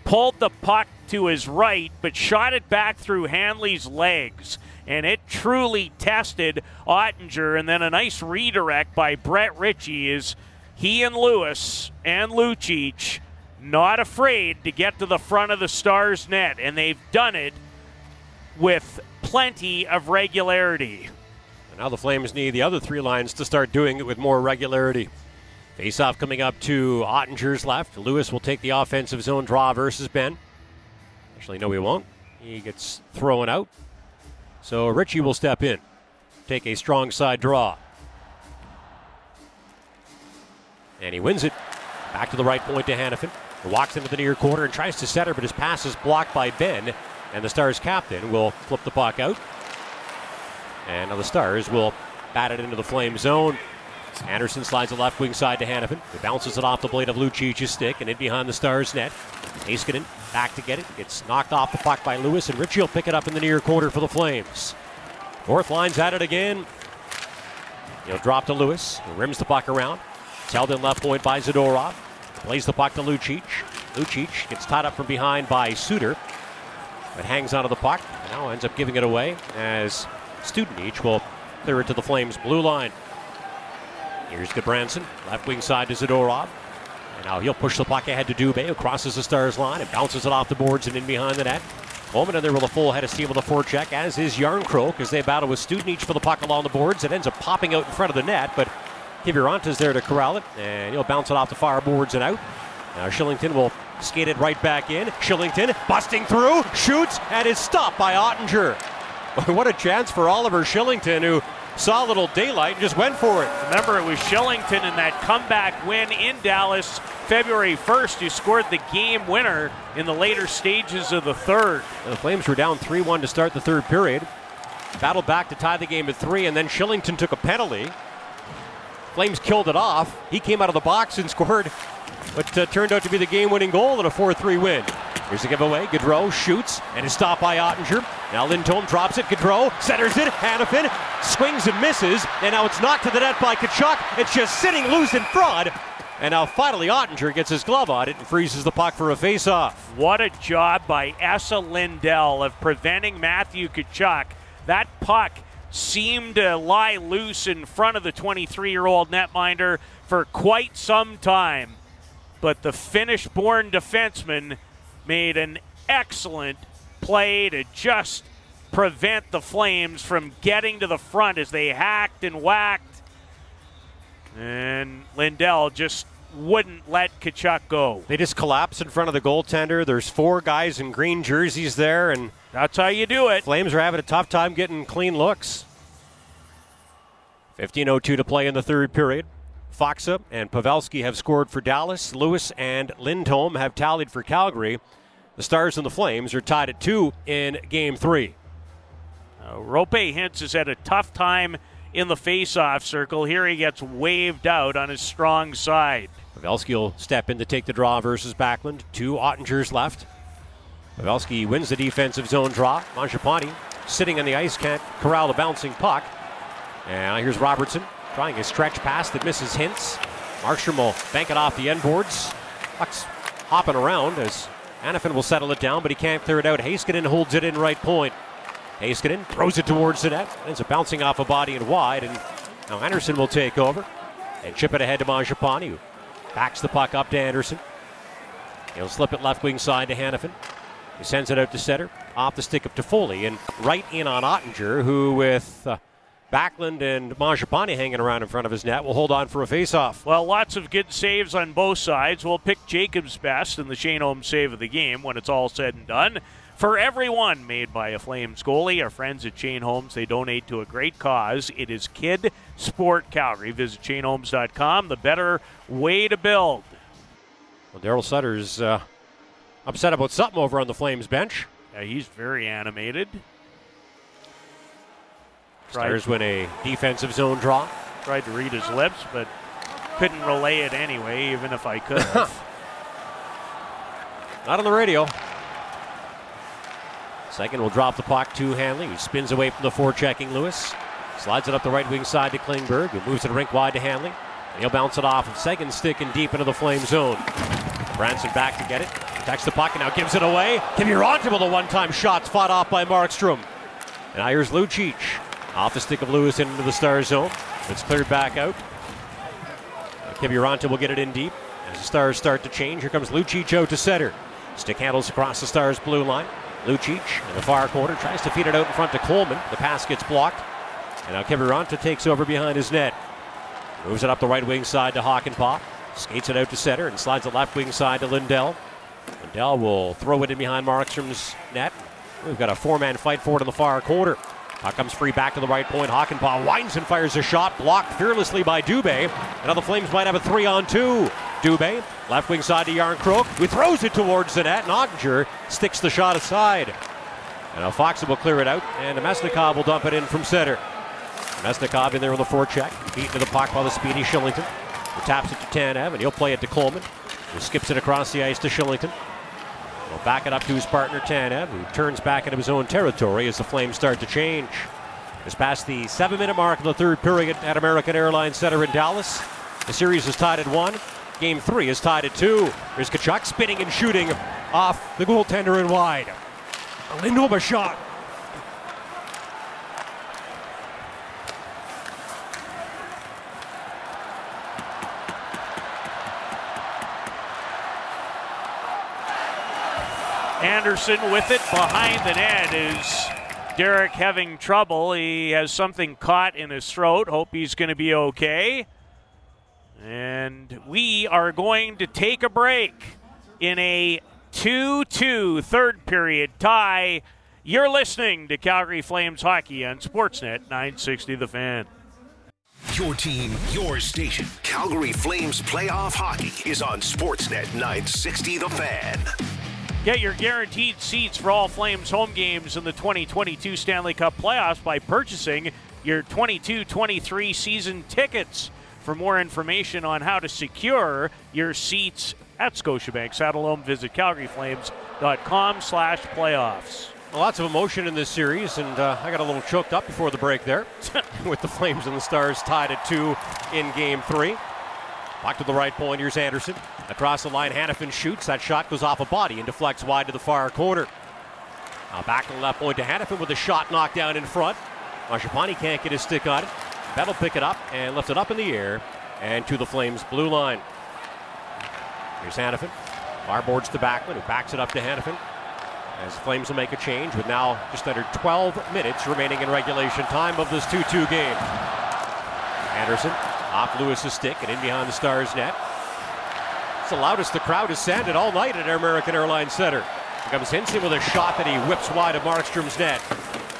pulled the puck to his right, but shot it back through Handley's legs. And it truly tested Oettinger, and then a nice redirect by Brett Ritchie as he and Lewis and Lucic not afraid to get to the front of the Stars' net, and they've done it with plenty of regularity. Now the Flames need the other three lines to start doing it with more regularity. Face-off coming up to Ottinger's left. Lewis will take the offensive zone draw versus Benn. Actually, no, he won't. He gets thrown out. So Richie will step in, take a strong side draw. And he wins it. Back to the right point to Hanifin. Walks into the near quarter and tries to set her, but his pass is blocked by Benn. And the Stars captain will flip the puck out. And now the Stars will bat it into the Flame zone. Andersson slides the left wing side to Hanifin. He bounces it off the blade of Lucic's stick and in behind the Stars' net. Heiskanen back to get it. Gets knocked off the puck by Lewis, and Richie will pick it up in the near quarter for the Flames. Fourth line's at it again. He'll drop to Lewis, who rims the puck around. It's held in left point by Zadorov. Plays the puck to Lucic. Lucic gets tied up from behind by Suter, but hangs onto the puck and now ends up giving it away as Studenich will clear it to the Flames' blue line. Here's Gudbranson, left wing side to Zadorov. And now he'll push the puck ahead to Dubé, who crosses the Stars line and bounces it off the boards and in behind the net. Coleman in there with a full head of steam with a forecheck, as is Yarncroke as they battle with Studenich for the puck along the boards. It ends up popping out in front of the net, but Kiviranta's there to corral it, and he'll bounce it off the far boards and out. Now Shillington will skate it right back in. Shillington busting through, shoots, and is stopped by Oettinger. What a chance for Oliver Shillington, who saw little daylight and just went for it. Remember, it was Shillington in that comeback win in Dallas February 1st who scored the game winner in the later stages of the third. The Flames were down 3-1 to start the third period. Battled back to tie the game at 3, and then Shillington took a penalty. Flames killed it off. He came out of the box and scored what turned out to be the game-winning goal in a 4-3 win. Here's the giveaway. Gaudreau shoots and is stopped by Oettinger. Now Lindholm drops it. Gaudreau centers it. Hanifin swings and misses. And now it's knocked to the net by Tkachuk. It's just sitting loose in front. And now finally Oettinger gets his glove on it and freezes the puck for a faceoff. What a job by Esa Lindell of preventing Matthew Tkachuk. That puck seemed to lie loose in front of the 23-year-old netminder for quite some time. But the Finnish-born defenseman made an excellent play to just prevent the Flames from getting to the front as they hacked and whacked. And Lindell just wouldn't let Tkachuk go. They just collapse in front of the goaltender. There's four guys in green jerseys there, and that's how you do it. Flames are having a tough time getting clean looks. 15:02 to play in the third period. Faksa and Pavelski have scored for Dallas. Lewis and Lindholm have tallied for Calgary. The Stars and the Flames are tied at 2 in Game 3. Roope Hintz has had a tough time in the face-off circle. Here he gets waved out on his strong side. Pavelski will step in to take the draw versus Backlund. 2 Ottinger's left. Pavelski wins the defensive zone draw. Mangiapane sitting on the ice, can't corral the bouncing puck. And here's Robertson, trying a stretch pass that misses Hintz. Markstrom will bank it off the end boards. Puck's hopping around as Hanifin will settle it down, but he can't clear it out. Heiskanen holds it in right point. Heiskanen throws it towards the net. Ends up bouncing off a body and wide, and now Andersson will take over and chip it ahead to Mangiapane, who backs the puck up to Andersson. He'll slip it left wing side to Hanifin. He sends it out to center, off the stick of Toffoli, and right in on Oettinger, who with Backlund and Mangiapane hanging around in front of his net will hold on for a faceoff. Well, lots of good saves on both sides. We'll pick Jacob's best in the Shane Holmes save of the game when it's all said and done. For every one made by a Flames goalie, our friends at Chain Homes, they donate to a great cause. It is Kid Sport Calgary. Visit chainhomes.com, the better way to build. Well, Darryl Sutter's upset about something over on the Flames bench. Yeah, he's very animated. Stars win a defensive zone draw. Tried to read his lips, but couldn't relay it anyway, even if I could. Not on the radio. Second will drop the puck to Hanley, who spins away from the forechecking Lewis. Slides it up the right wing side to Klingberg, who moves it rink wide to Hanley. And he'll bounce it off of Sagan's stick and deep into the Flame zone. Branson back to get it. Attacks the puck and now gives it away. Can be Ronto with a one-time shot, fought off by Markstrom. And now here's Lucic. Off the stick of Lewis into the Star zone. It's cleared back out. Kiviranta will get it in deep. As the Stars start to change, here comes Lucic out to center. Stick handles across the Stars' blue line. Lucic in the far corner tries to feed it out in front to Coleman. The pass gets blocked. And now Kiviranta takes over behind his net. Moves it up the right wing side to Hakanpää. Skates it out to center and slides the left wing side to Lindell. Lindell will throw it in behind Markstrom's net. We've got a four-man fight for it in the far corner. Puck comes free back to the right point. Hakanpää winds and fires a shot, blocked fearlessly by Dubé. And now the Flames might have a 3-on-2. Dubé, left wing side to Yarncroke, who throws it towards the net, and Oettinger sticks the shot aside. And now Faksa will clear it out, and Mesnikov will dump it in from center. Mesnikov in there with a forecheck, beaten to the puck by the speedy Shillington. He taps it to Tanev, and he'll play it to Coleman, who skips it across the ice to Shillington. He'll back it up to his partner, Tanev, who turns back into his own territory as the Flames start to change. It's past the 7-minute mark of the third period at American Airlines Center in Dallas. The series is tied at 1. Game 3 is tied at 2. Here's Tkachuk spinning and shooting off the goaltender and wide. A Lindholm shot. Andersson with it behind the net is Derek having trouble. He has something caught in his throat. Hope he's going to be okay. And we are going to take a break in a 2-2 third period tie. You're listening to Calgary Flames Hockey on Sportsnet 960 The Fan. Your team, your station. Calgary Flames playoff hockey is on Sportsnet 960 The Fan. Get your guaranteed seats for all Flames home games in the 2022 Stanley Cup playoffs by purchasing your 22-23 season tickets. For more information on how to secure your seats at Scotiabank Saddledome, visit calgaryflames.com/playoffs. Well, lots of emotion in this series, and I got a little choked up before the break there with the Flames and the Stars tied at 2 in Game 3. Back to the right point, here's Andersson. Across the line, Hanifin shoots. That shot goes off a body and deflects wide to the far corner. Now back to the left point to Hanifin with a shot knocked down in front. Mangiapane can't get his stick on it. That'll pick it up and lift it up in the air and to the Flames' blue line. Here's Hanifin. Barboards to Backlund, who backs it up to Hanifin. As the Flames will make a change with now just under 12 minutes remaining in regulation time of this 2-2 game. Andersson. Off Lewis's stick and in behind the Stars' net. It's the loudest the crowd has sounded all night at American Airlines Center. Here comes Hintz with a shot that he whips wide of Markstrom's net.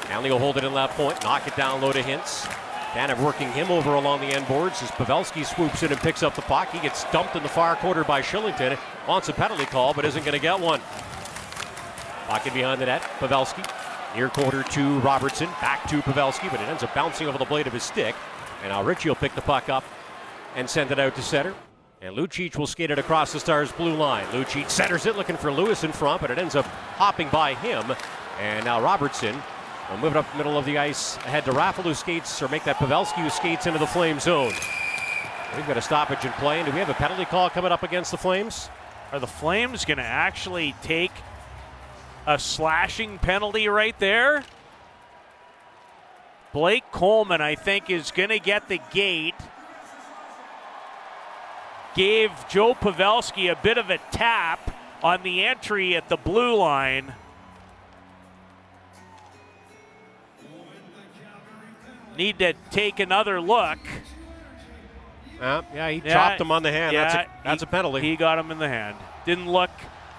Hanley will hold it in left point, knock it down low to Hintz. Tanev working him over along the end boards as Pavelski swoops in and picks up the puck. He gets dumped in the far corner by Shillington. Wants a penalty call, but isn't going to get one. Puck in behind the net, Pavelski. Near corner to Robertson, back to Pavelski, but it ends up bouncing over the blade of his stick. And now Richie will pick the puck up and send it out to center. And Lucic will skate it across the Stars' blue line. Lucic centers it, looking for Lewis in front, but it ends up hopping by him. And now Robertson will move it up the middle of the ice ahead to Raffl, who skates, or make that Pavelski, who skates into the Flame zone. We've got a stoppage in play. And do we have a penalty call coming up against the Flames? Are the Flames going to actually take a slashing penalty right there? Blake Coleman, I think, is going to get the gate. Gave Joe Pavelski a bit of a tap on the entry at the blue line. Need to take another look. Yeah, he chopped him on the hand. Yeah, that's a penalty. He got him in the hand. Didn't look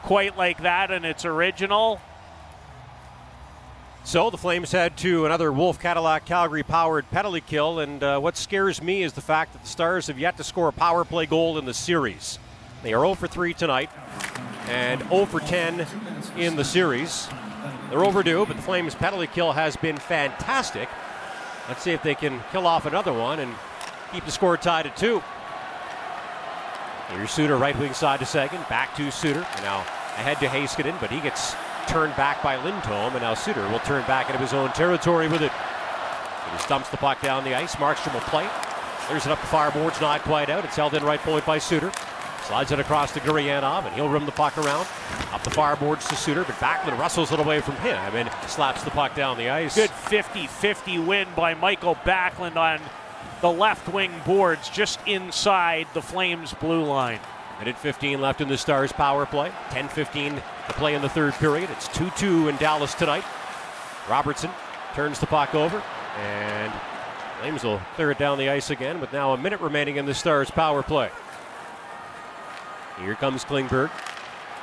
quite like that in its original. So the Flames head to another Wolf Cadillac Calgary-powered penalty kill, and what scares me is the fact that the Stars have yet to score a power play goal in the series. They are 0 for 3 tonight and 0 for 10 in the series. They're overdue, but the Flames' penalty kill has been fantastic. Let's see if they can kill off another one and keep the score tied at 2. Here's Suter, right wing side to Sagan, back to Suter, and now ahead to Heiskanen, but he gets turned back by Lindholm, and now Suter will turn back into his own territory with it. He just dumps the puck down the ice. Markstrom will play. Clears it up the far boards, not quite out. It's held in right point by Suter. Slides it across to Gurianov, and he'll rim the puck around. Up the far boards to Suter, but Backlund wrestles it away from him and slaps the puck down the ice. Good 50-50 win by Michael Backlund on the left wing boards just inside the Flames' blue line. Minute 15 left in the Stars' power play. 10-15 to play in the third period. It's 2-2 in Dallas tonight. Robertson turns the puck over, and Flames will clear it down the ice again with now a minute remaining in the Stars' power play. Here comes Klingberg.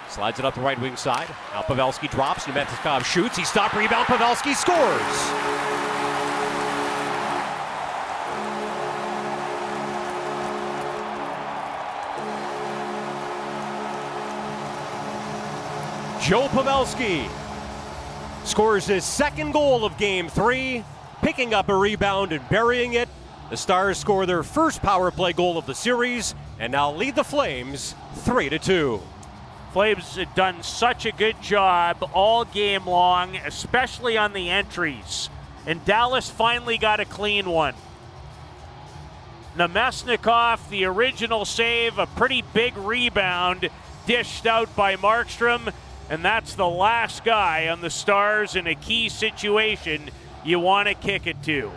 Slides it up the right wing side. Now Pavelski drops. Nemetsov shoots. He stopped, rebound. Pavelski scores. Joe Pavelski scores his second goal of Game 3, picking up a rebound and burying it. The Stars score their first power play goal of the series and now lead the Flames 3-2. Flames have done such a good job all game long, especially on the entries. And Dallas finally got a clean one. Namestnikov, the original save, a pretty big rebound dished out by Markstrom. And that's the last guy on the Stars in a key situation you want to kick it to.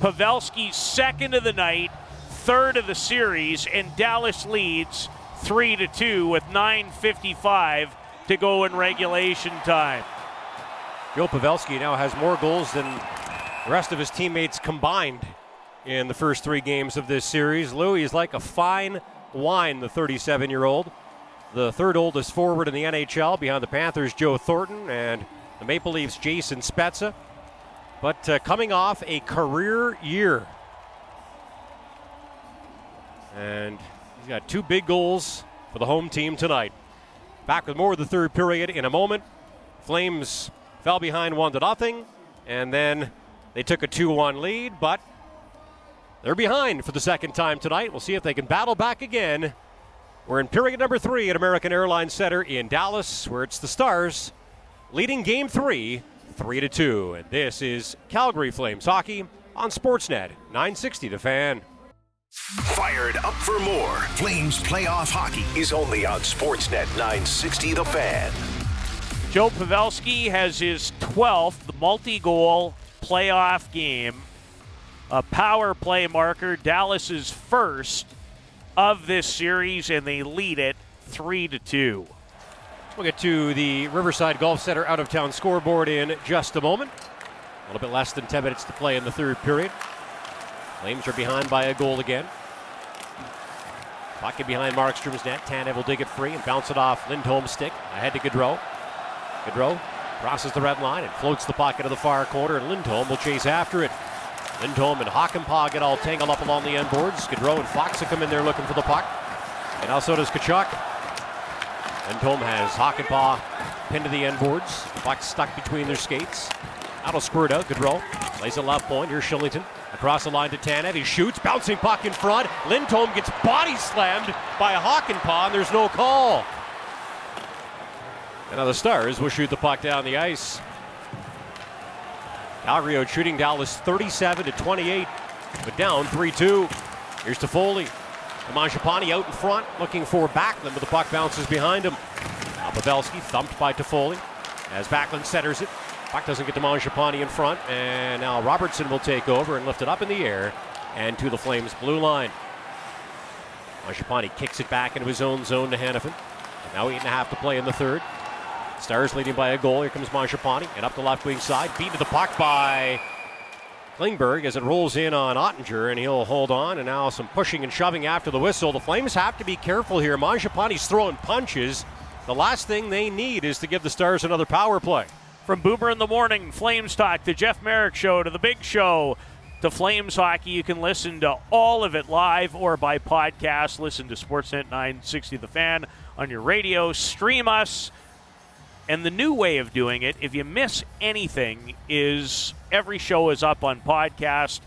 Pavelski's second of the night, third of the series, and Dallas leads 3-2 with 9:55 to go in regulation time. Joe Pavelski now has more goals than the rest of his teammates combined in the first three games of this series. Louis is like a fine wine, the 37-year-old. The third oldest forward in the NHL behind the Panthers' Joe Thornton and the Maple Leafs' Jason Spezza. But coming off a career year. And he's got two big goals for the home team tonight. Back with more of the third period in a moment. Flames fell behind 1-0, and then they took a 2-1 lead, but they're behind for the second time tonight. We'll see if they can battle back again. We're in period number 3 at American Airlines Center in Dallas, where it's the Stars leading Game 3, 3-2. And this is Calgary Flames Hockey on Sportsnet 960 The Fan. Fired up for more. Flames playoff hockey is only on Sportsnet 960 The Fan. Joe Pavelski has his 12th multi-goal playoff game. A power play marker, Dallas's first of this series, and they lead it 3-2. We'll get to the Riverside Golf Center out-of-town scoreboard in just a moment. A little bit less than 10 minutes to play in the third period. Flames are behind by a goal again. Pocket behind Markstrom's net. Tanev will dig it free and bounce it off Lindholm's stick. Ahead to Gaudreau. Gaudreau crosses the red line and floats the pocket to the far corner, and Lindholm will chase after it. Lindholm and Hakanpää get all tangled up along the end boards. Gaudreau and Faksa come in there looking for the puck. And now so does Tkachuk. Lindholm has Hakanpää pinned to the end boards. The puck stuck between their skates. That'll squirt out. Gaudreau plays a left point. Here's Shillington. Across the line to Tanev. He shoots. Bouncing puck in front. Lindholm gets body slammed by Hakanpää, and there's no call. And now the Stars will shoot the puck down the ice. Calgary shooting Dallas 37-28, but down 3-2. Here's Toffoli. Mangiapane out in front, looking for Backlund, but the puck bounces behind him. Now Pavelski thumped by Toffoli as Backlund centers it. Puck doesn't get to Mangiapane in front, and now Robertson will take over and lift it up in the air and to the Flames' blue line. Mangiapane kicks it back into his own zone to Hanifin. And now 8.5 to play in the third. Stars leading by a goal. Here comes Mangiapane, and up the left wing side, beaten to the puck by Klingberg as it rolls in on Oettinger, and he'll hold on, and now some pushing and shoving after the whistle. The Flames have to be careful here. Mangiapane's throwing punches. The last thing they need is to give the Stars another power play. From Boomer in the Morning, Flames Talk, to Jeff Merrick Show, to The Big Show, to Flames Hockey. You can listen to all of it live or by podcast. Listen to Sportsnet 960 The Fan on your radio. Stream us. And the new way of doing it, if you miss anything, is every show is up on podcast,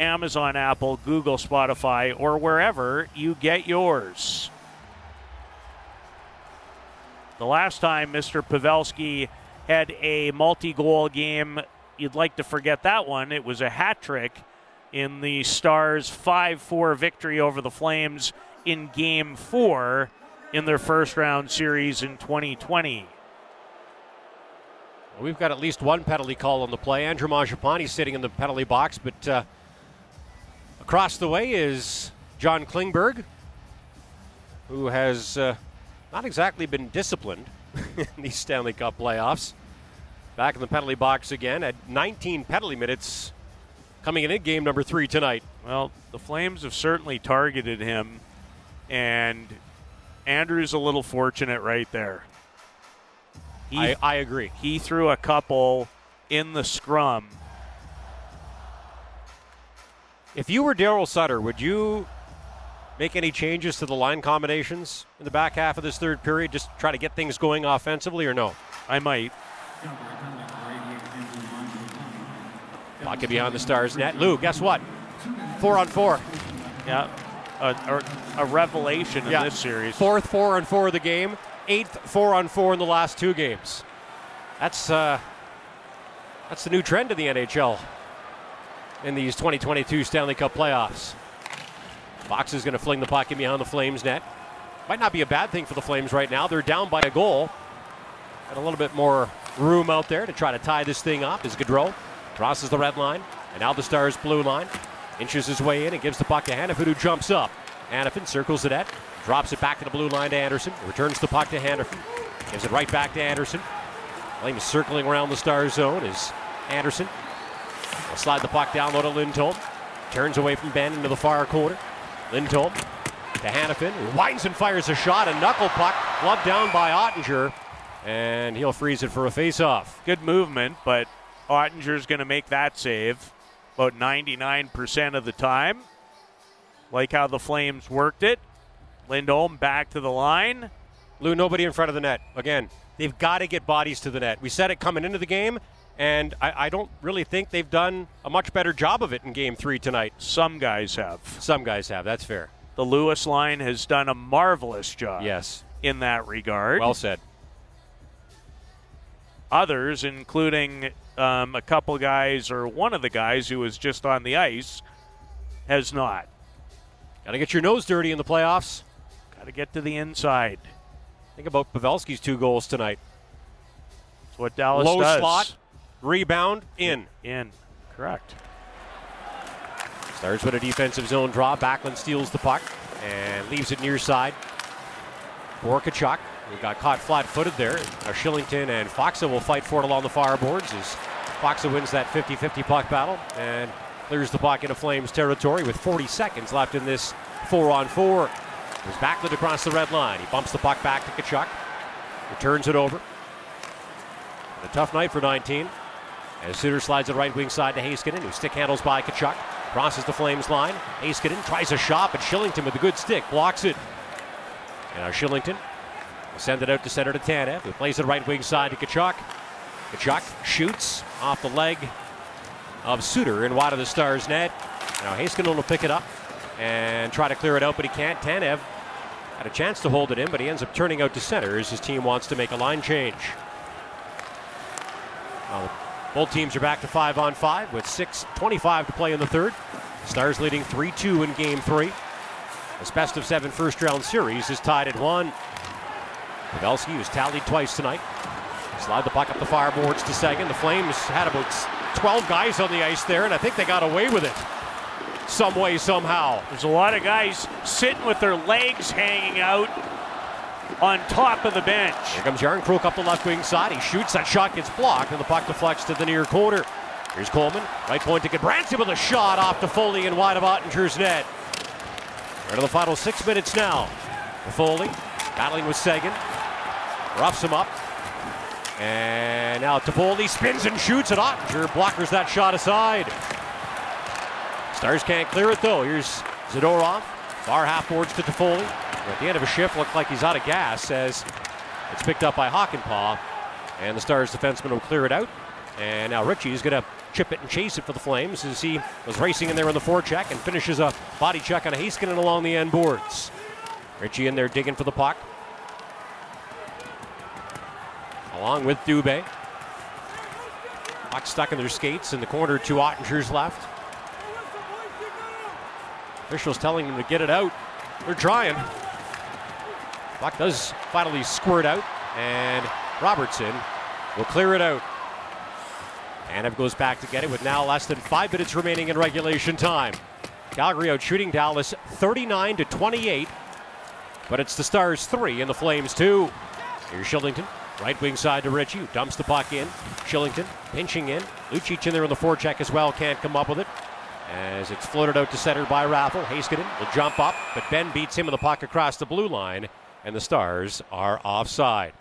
Amazon, Apple, Google, Spotify, or wherever you get yours. The last time Mr. Pavelski had a multi-goal game, you'd like to forget that one. It was a hat trick in the Stars' 5-4 victory over the Flames in Game 4 in their first-round series in 2020. We've got at least one penalty call on the play. Andrew Mangiapane sitting in the penalty box, but across the way is John Klingberg, who has not exactly been disciplined in these Stanley Cup playoffs. Back in the penalty box again at 19 penalty minutes coming in game number 3 tonight. Well, the Flames have certainly targeted him, and Andrew's a little fortunate right there. I agree. He threw a couple in the scrum. If you were Darryl Sutter, would you make any changes to the line combinations in the back half of this third period? Just try to get things going offensively, or no? I might. Pocket behind the Stars net. Lou, guess what? 4-on-4. Yeah, a revelation in this series. Fourth 4-on-4 of the game. 8th 4-on-4 in the last 2 games. That's the new trend in the NHL in these 2022 Stanley Cup playoffs. Fox is going to fling the puck in behind the Flames net. Might not be a bad thing for the Flames right now. They're down by a goal. Got a little bit more room out there to try to tie this thing up as Gaudreau crosses the red line. And now the Stars' blue line. Inches his way in and gives the puck to Hanifin, who jumps up. Hanifin circles the net. Drops it back to the blue line to Andersson. Returns the puck to Hanifin. Gives it right back to Andersson. Flames circling around the Star zone is Andersson. Will slide the puck down low to Lindholm. Turns away from Ben into the far corner. Lindholm to Hanifin. Winds and fires a shot. A knuckle puck. Gloved down by Oettinger. And he'll freeze it for a face-off. Good movement, but Ottinger's going to make that save about 99% of the time. Like how the Flames worked it. Lindholm back to the line. Lou, nobody in front of the net. Again, they've got to get bodies to the net. We said it coming into the game, and I don't really think they've done a much better job of it in Game 3 tonight. Some guys have. Some guys have. That's fair. The Lewis line has done a marvelous job in that regard. Well said. Others, including a couple guys or one of the guys who was just on the ice, has not. Got to get your nose dirty in the playoffs. Got to get to the inside. Think about Pavelski's 2 goals tonight. That's what Dallas does. Low slot, rebound, in. In, correct. Starts with a defensive zone draw. Backlund steals the puck and leaves it near side. Tkachuk, who got caught flat-footed there. Now Shillington and Faksa will fight for it along the fireboards as Faksa wins that 50-50 puck battle and clears the puck into Flames territory with 40 seconds left in this 4-on-4. There's Backlund across the red line. He bumps the puck back to Tkachuk. Returns it over. And a tough night for 19. As Suter slides it right wing side to Heiskanen, who stick handles by Tkachuk. Crosses the Flames line. Heiskanen tries a shot, but Shillington with a good stick blocks it. And now Shillington will send it out to center to Tanev, who plays it right wing side to Tkachuk. Tkachuk shoots off the leg of Suter and wide of the Stars net. Now Heiskanen will pick it up and try to clear it out, but he can't. Tanev had a chance to hold it in, but he ends up turning out to center as his team wants to make a line change. Well, both teams are back to 5-on-5 with 6:25 to play in the third. Stars leading 3-2 in Game 3. This best-of-7 first-round series is tied at 1. Pavelski was tallied twice tonight. Slide the puck up the fireboards to Sagan. The Flames had about 12 guys on the ice there, and I think they got away with it some way, somehow. There's a lot of guys sitting with their legs hanging out on top of the bench. Here comes Yarncrook up the left wing side. He shoots. That shot gets blocked, and the puck deflects to the near corner. Here's Coleman. Right point to Gudbranson with a shot off Toffoli and wide of Ottinger's net. We're to the final 6 minutes now. Toffoli battling with Sagan. Roughs him up. And now Toffoli spins and shoots at Oettinger. Blockers that shot aside. Stars can't clear it though. Here's Zadorov. Far half boards to Toffoli. At the end of a shift, looked like he's out of gas as it's picked up by Hakanpää. And the Stars defenseman will clear it out. And now Richie's going to chip it and chase it for the Flames as he was racing in there on the forecheck and finishes a body check on Heiskanen along the end boards. Richie in there digging for the puck. Along with Dubé. Puck stuck in their skates in the corner to Ottinger's left. Officials telling them to get it out. They're trying. Puck does finally squirt out. And Robertson will clear it out. Tanev goes back to get it with now less than 5 minutes remaining in regulation time. Calgary out shooting Dallas 39-28, but it's the Stars 3 and the Flames 2. Here's Shillington, right wing side to Richie, who dumps the puck in. Shillington pinching in. Lucic in there on the forecheck as well, can't come up with it. As it's floated out to center by Raffl. Heiskanen will jump up, but Ben beats him with the puck across the blue line, and the Stars are offside.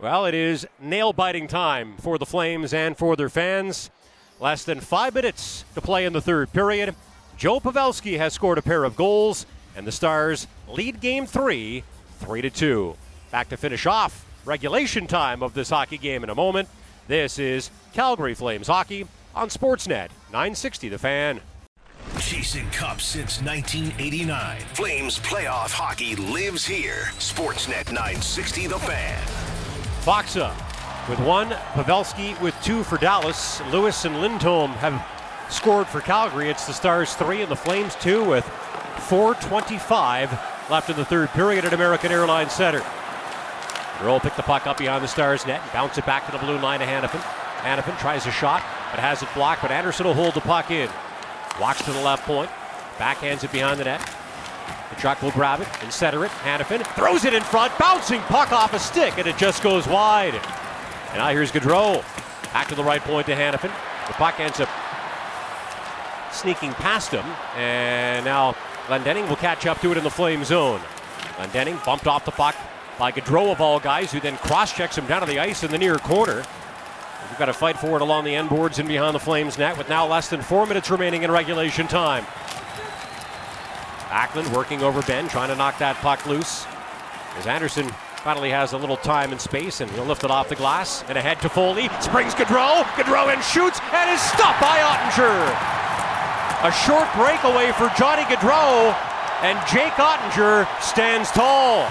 Well, it is nail-biting time for the Flames and for their fans. Less than 5 minutes to play in the third period. Joe Pavelski has scored a pair of goals, and the Stars lead game 3, 3-2. Back to finish off regulation time of this hockey game in a moment. This is Calgary Flames Hockey on Sportsnet 960 The Fan. Chasing cups since 1989. Flames playoff hockey lives here. Sportsnet 960 The Fan. Faksa with one, Pavelski with two for Dallas. Lewis and Lindholm have scored for Calgary. It's the Stars 3 and the Flames 2 with 4:25 left in the third period at American Airlines Center. Roll picked the puck up behind the Stars net and bounce it back to the blue line to Hanifin. Hanifin tries a shot but has it blocked, but Andersson will hold the puck in. Walks to the left point, backhands it behind the net. Tkachuk will grab it and center it. Hanifin throws it in front, bouncing puck off a stick, and it just goes wide. And now here's Gaudreau. Back to the right point to Hanifin. The puck ends up sneaking past him, and now Glendening will catch up to it in the Flame zone. Glendening bumped off the puck by Gaudreau of all guys, who then cross-checks him down to the ice in the near corner. We've got to fight for it along the end boards and behind the Flames net with now less than 4 minutes remaining in regulation time. Backlund working over Ben, trying to knock that puck loose. As Andersson finally has a little time and space, and he'll lift it off the glass. And ahead to Foley. Springs Gaudreau. Gaudreau in shoots, and is stopped by Oettinger. A short breakaway for Johnny Gaudreau, and Jake Oettinger stands tall.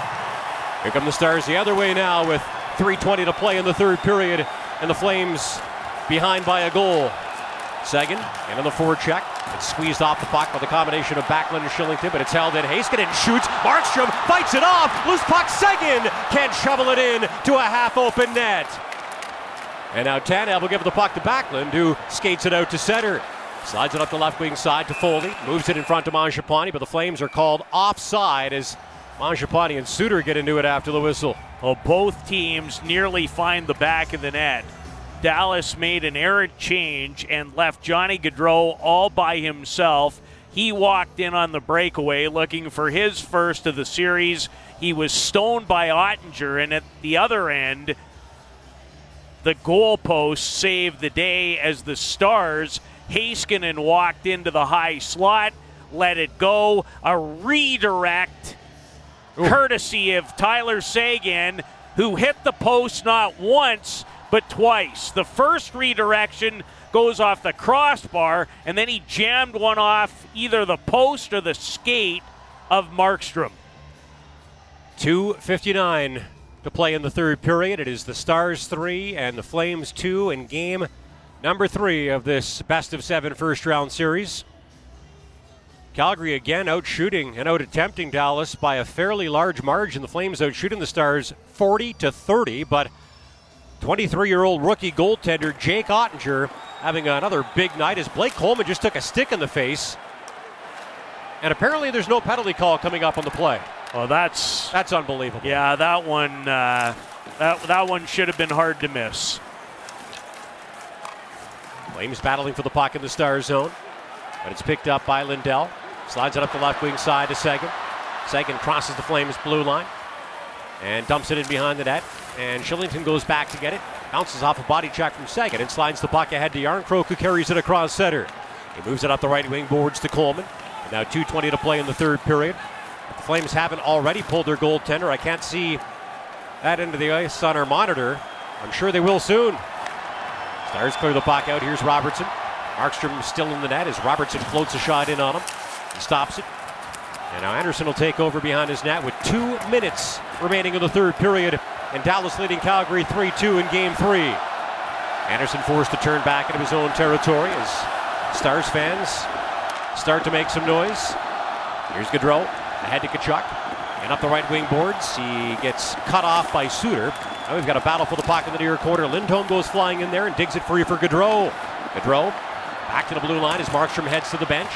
Here come the Stars the other way now with 3:20 to play in the third period, and the Flames behind by a goal. Sagan in on the forecheck. It's squeezed off the puck with a combination of Backlund and Shillington, but it's held in. Heiskanen shoots. Markstrom fights it off. Loose puck. Sagan can't shovel it in to a half-open net. And now Tanev will give the puck to Backlund, who skates it out to center. Slides it up the left wing side to Foley. Moves it in front to Mangiapane, but the Flames are called offside as Mangiapane and Suter get into it after the whistle. Well, both teams nearly find the back of the net. Dallas made an errant change and left Johnny Gaudreau all by himself. He walked in on the breakaway looking for his first of the series. He was stoned by Oettinger, and at the other end, the goalpost saved the day as the Stars. Heiskanen walked into the high slot, let it go. A redirect, ooh, courtesy of Tyler Sagan, who hit the post not once, but twice. The first redirection goes off the crossbar, and then he jammed one off either the post or the skate of Markstrom. 2:59 to play in the third period. It is the Stars 3 and the Flames 2 in game number 3 of this best-of-7 first-round series. Calgary again out-shooting and out-attempting Dallas by a fairly large margin. The Flames out-shooting the Stars 40-30, but 23-year-old rookie goaltender Jake Oettinger having another big night as Blake Coleman just took a stick in the face. And apparently there's no penalty call coming up on the play. Well, that's unbelievable. Yeah, that one should have been hard to miss. Flames battling for the puck in the Stars zone. But it's picked up by Lindell. Slides it up the left wing side to Sagan. Sagan crosses the Flames blue line and dumps it in behind the net. And Shillington goes back to get it. Bounces off a body check from Sagan and slides the puck ahead to Yarncroke, who carries it across center. He moves it up the right wing boards to Coleman. And now 2:20 to play in the third period. If the Flames haven't already pulled their goaltender. I can't see that into the ice on our monitor. I'm sure they will soon. Stars clear the puck out. Here's Robertson. Markstrom still in the net as Robertson floats a shot in on him. He stops it. And now Andersson will take over behind his net with 2 minutes remaining in the third period. And Dallas leading Calgary 3-2 in Game 3. Andersson forced to turn back into his own territory as Stars fans start to make some noise. Here's Gaudreau. Ahead to Tkachuk. And up the right wing boards. He gets cut off by Suter. Now we've got a battle for the puck in the near corner. Lindholm goes flying in there and digs it free for Gaudreau. Gaudreau back to the blue line as Markstrom heads to the bench.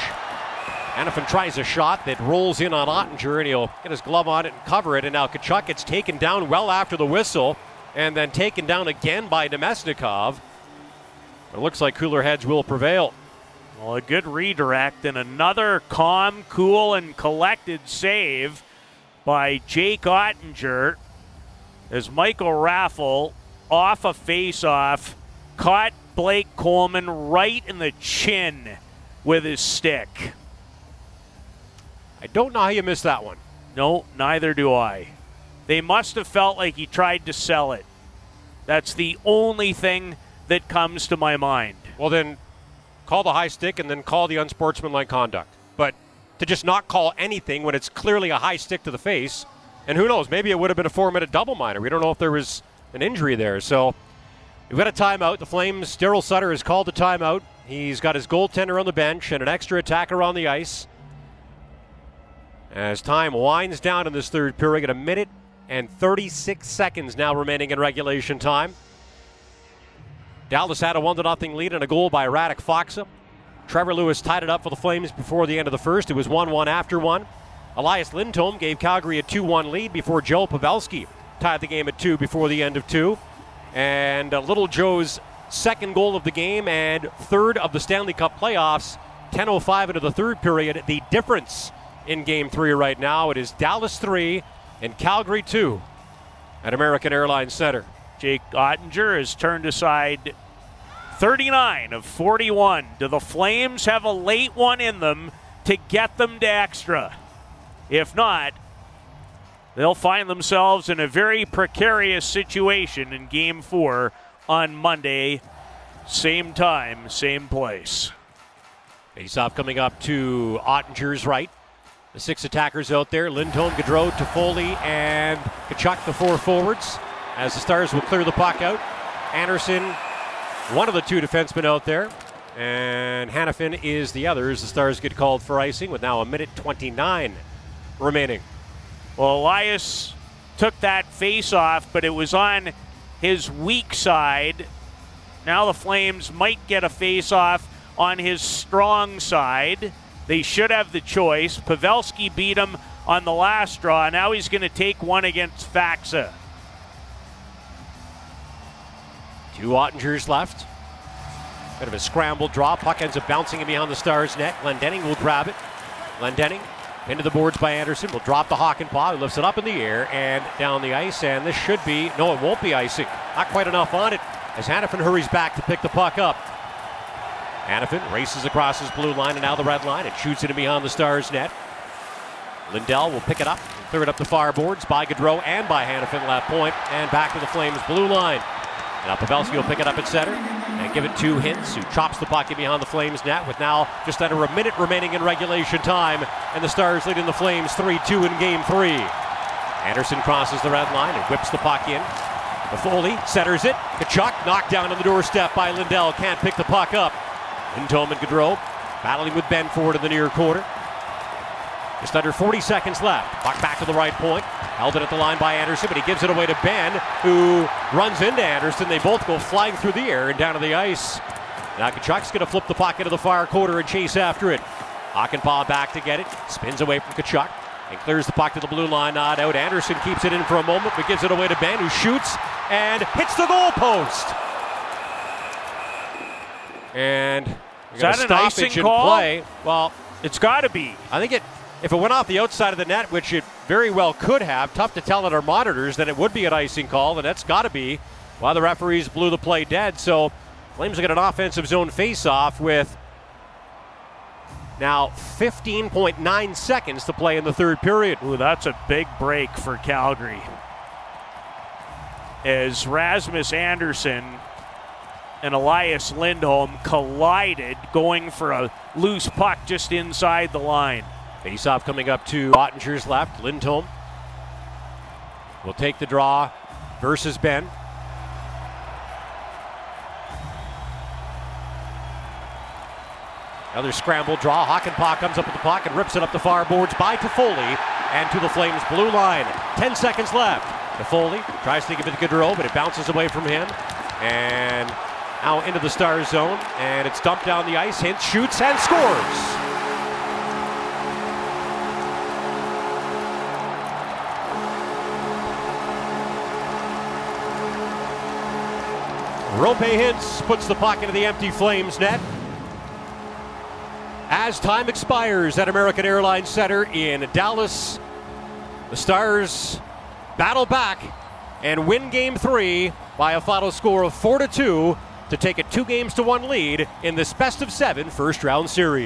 Hanifin tries a shot that rolls in on Oettinger, and he'll get his glove on it and cover it. And now Tkachuk gets taken down well after the whistle and then taken down again by Domestikov. But it looks like cooler heads will prevail. Well, a good redirect and another calm, cool, and collected save by Jake Oettinger as Michael Raffl off a face-off caught Blake Coleman right in the chin with his stick. I don't know how you missed that one. No, neither do I. They must have felt like he tried to sell it. That's the only thing that comes to my mind. Well, then call the high stick and then call the unsportsmanlike conduct. But to just not call anything when it's clearly a high stick to the face, and who knows, maybe it would have been a 4-minute double minor. We don't know if there was an injury there. So we've got a timeout. The Flames, Darryl Sutter has called the timeout. He's got his goaltender on the bench and an extra attacker on the ice. As time winds down in this third period, 1 minute and 36 seconds now remaining in regulation time. Dallas had a 1-0 lead and a goal by Radek Faksa. Trevor Lewis tied it up for the Flames before the end of the first. It was 1-1 after 1. Elias Lindholm gave Calgary a 2-1 lead before Joe Pavelski tied the game at 2 before the end of 2. And Little Joe's second goal of the game and third of the Stanley Cup playoffs. 10:05 into the third period. The difference in Game 3 right now, it is Dallas 3 and Calgary 2 at American Airlines Center. Jake Oettinger has turned aside 39 of 41. Do the Flames have a late one in them to get them to extra? If not, they'll find themselves in a very precarious situation in Game 4 on Monday. Same time, same place. Faceoff coming up to Ottinger's right. The 6 attackers out there, Lindholm, Gaudreau, Toffoli, and Tkachuk, the 4 forwards, as the Stars will clear the puck out. Andersson, one of the 2 defensemen out there, and Hanifin is the other as the Stars get called for icing with now 1:29 remaining. Well, Elias took that faceoff, but it was on his weak side. Now the Flames might get a faceoff on his strong side. They should have the choice. Pavelski beat him on the last draw. Now he's going to take one against Faksa. 2 Ottingers left. Bit of a scramble draw. Puck ends up bouncing in behind the Stars' net. Glendening will grab it. Glendening into the boards by Andersson. Will drop the Hakanpää, who lifts it up in the air and down the ice. And this should be, no, it won't be icing. Not quite enough on it as Hanifin hurries back to pick the puck up. Hanifin races across his blue line and now the red line. It shoots it in behind the Stars' net. Lindell will pick it up, clear it up the far boards by Gaudreau and by Hanifin, left point, and back to the Flames' blue line. Now Pavelski will pick it up at center and give it to Hintz, who chops the puck in behind the Flames' net with now just under 1 minute remaining in regulation time, and the Stars leading the Flames 3-2 in Game 3. Andersson crosses the red line and whips the puck in. Toffoli centers it. Tkachuk knocked down on the doorstep by Lindell. Can't pick the puck up. Lindholm and Gaudreau battling with Ben forward in the near quarter. Just under 40 seconds left. Puck back to the right point. Held it at the line by Andersson, but he gives it away to Ben, who runs into Andersson. They both go flying through the air and down to the ice. Now Tkachuk's going to flip the puck into the far corner and chase after it. Hakanpää back to get it. Spins away from Tkachuk and clears the puck to the blue line. Not out. Andersson keeps it in for a moment, but gives it away to Ben, who shoots and hits the goal post. And is that an icing call? Play. Well, it's got to be. I think if it went off the outside of the net, which it very well could have, tough to tell on our monitors, then it would be an icing call, and that's got to be Well, the referees blew the play dead, so Flames will get an offensive zone faceoff with now 15.9 seconds to play in the third period. Ooh, that's a big break for Calgary. As Rasmus Andersson and Elias Lindholm collided, going for a loose puck just inside the line. Faceoff coming up to Ottinger's left. Lindholm will take the draw versus Benn. Another scramble draw. Hakanpää comes up with the puck and rips it up the far boards by Toffoli and to the Flames' blue line. 10 seconds left. Toffoli tries to give it to Gaudreau, but it bounces away from him. And now into the star zone, and it's dumped down the ice. Hintz shoots and scores. Roope Hintz puts the puck into the empty Flames net. As time expires at American Airlines Center in Dallas, the Stars battle back and win Game 3 by a final score of 4-2 to take a 2-1 lead in this best-of-7 first-round series.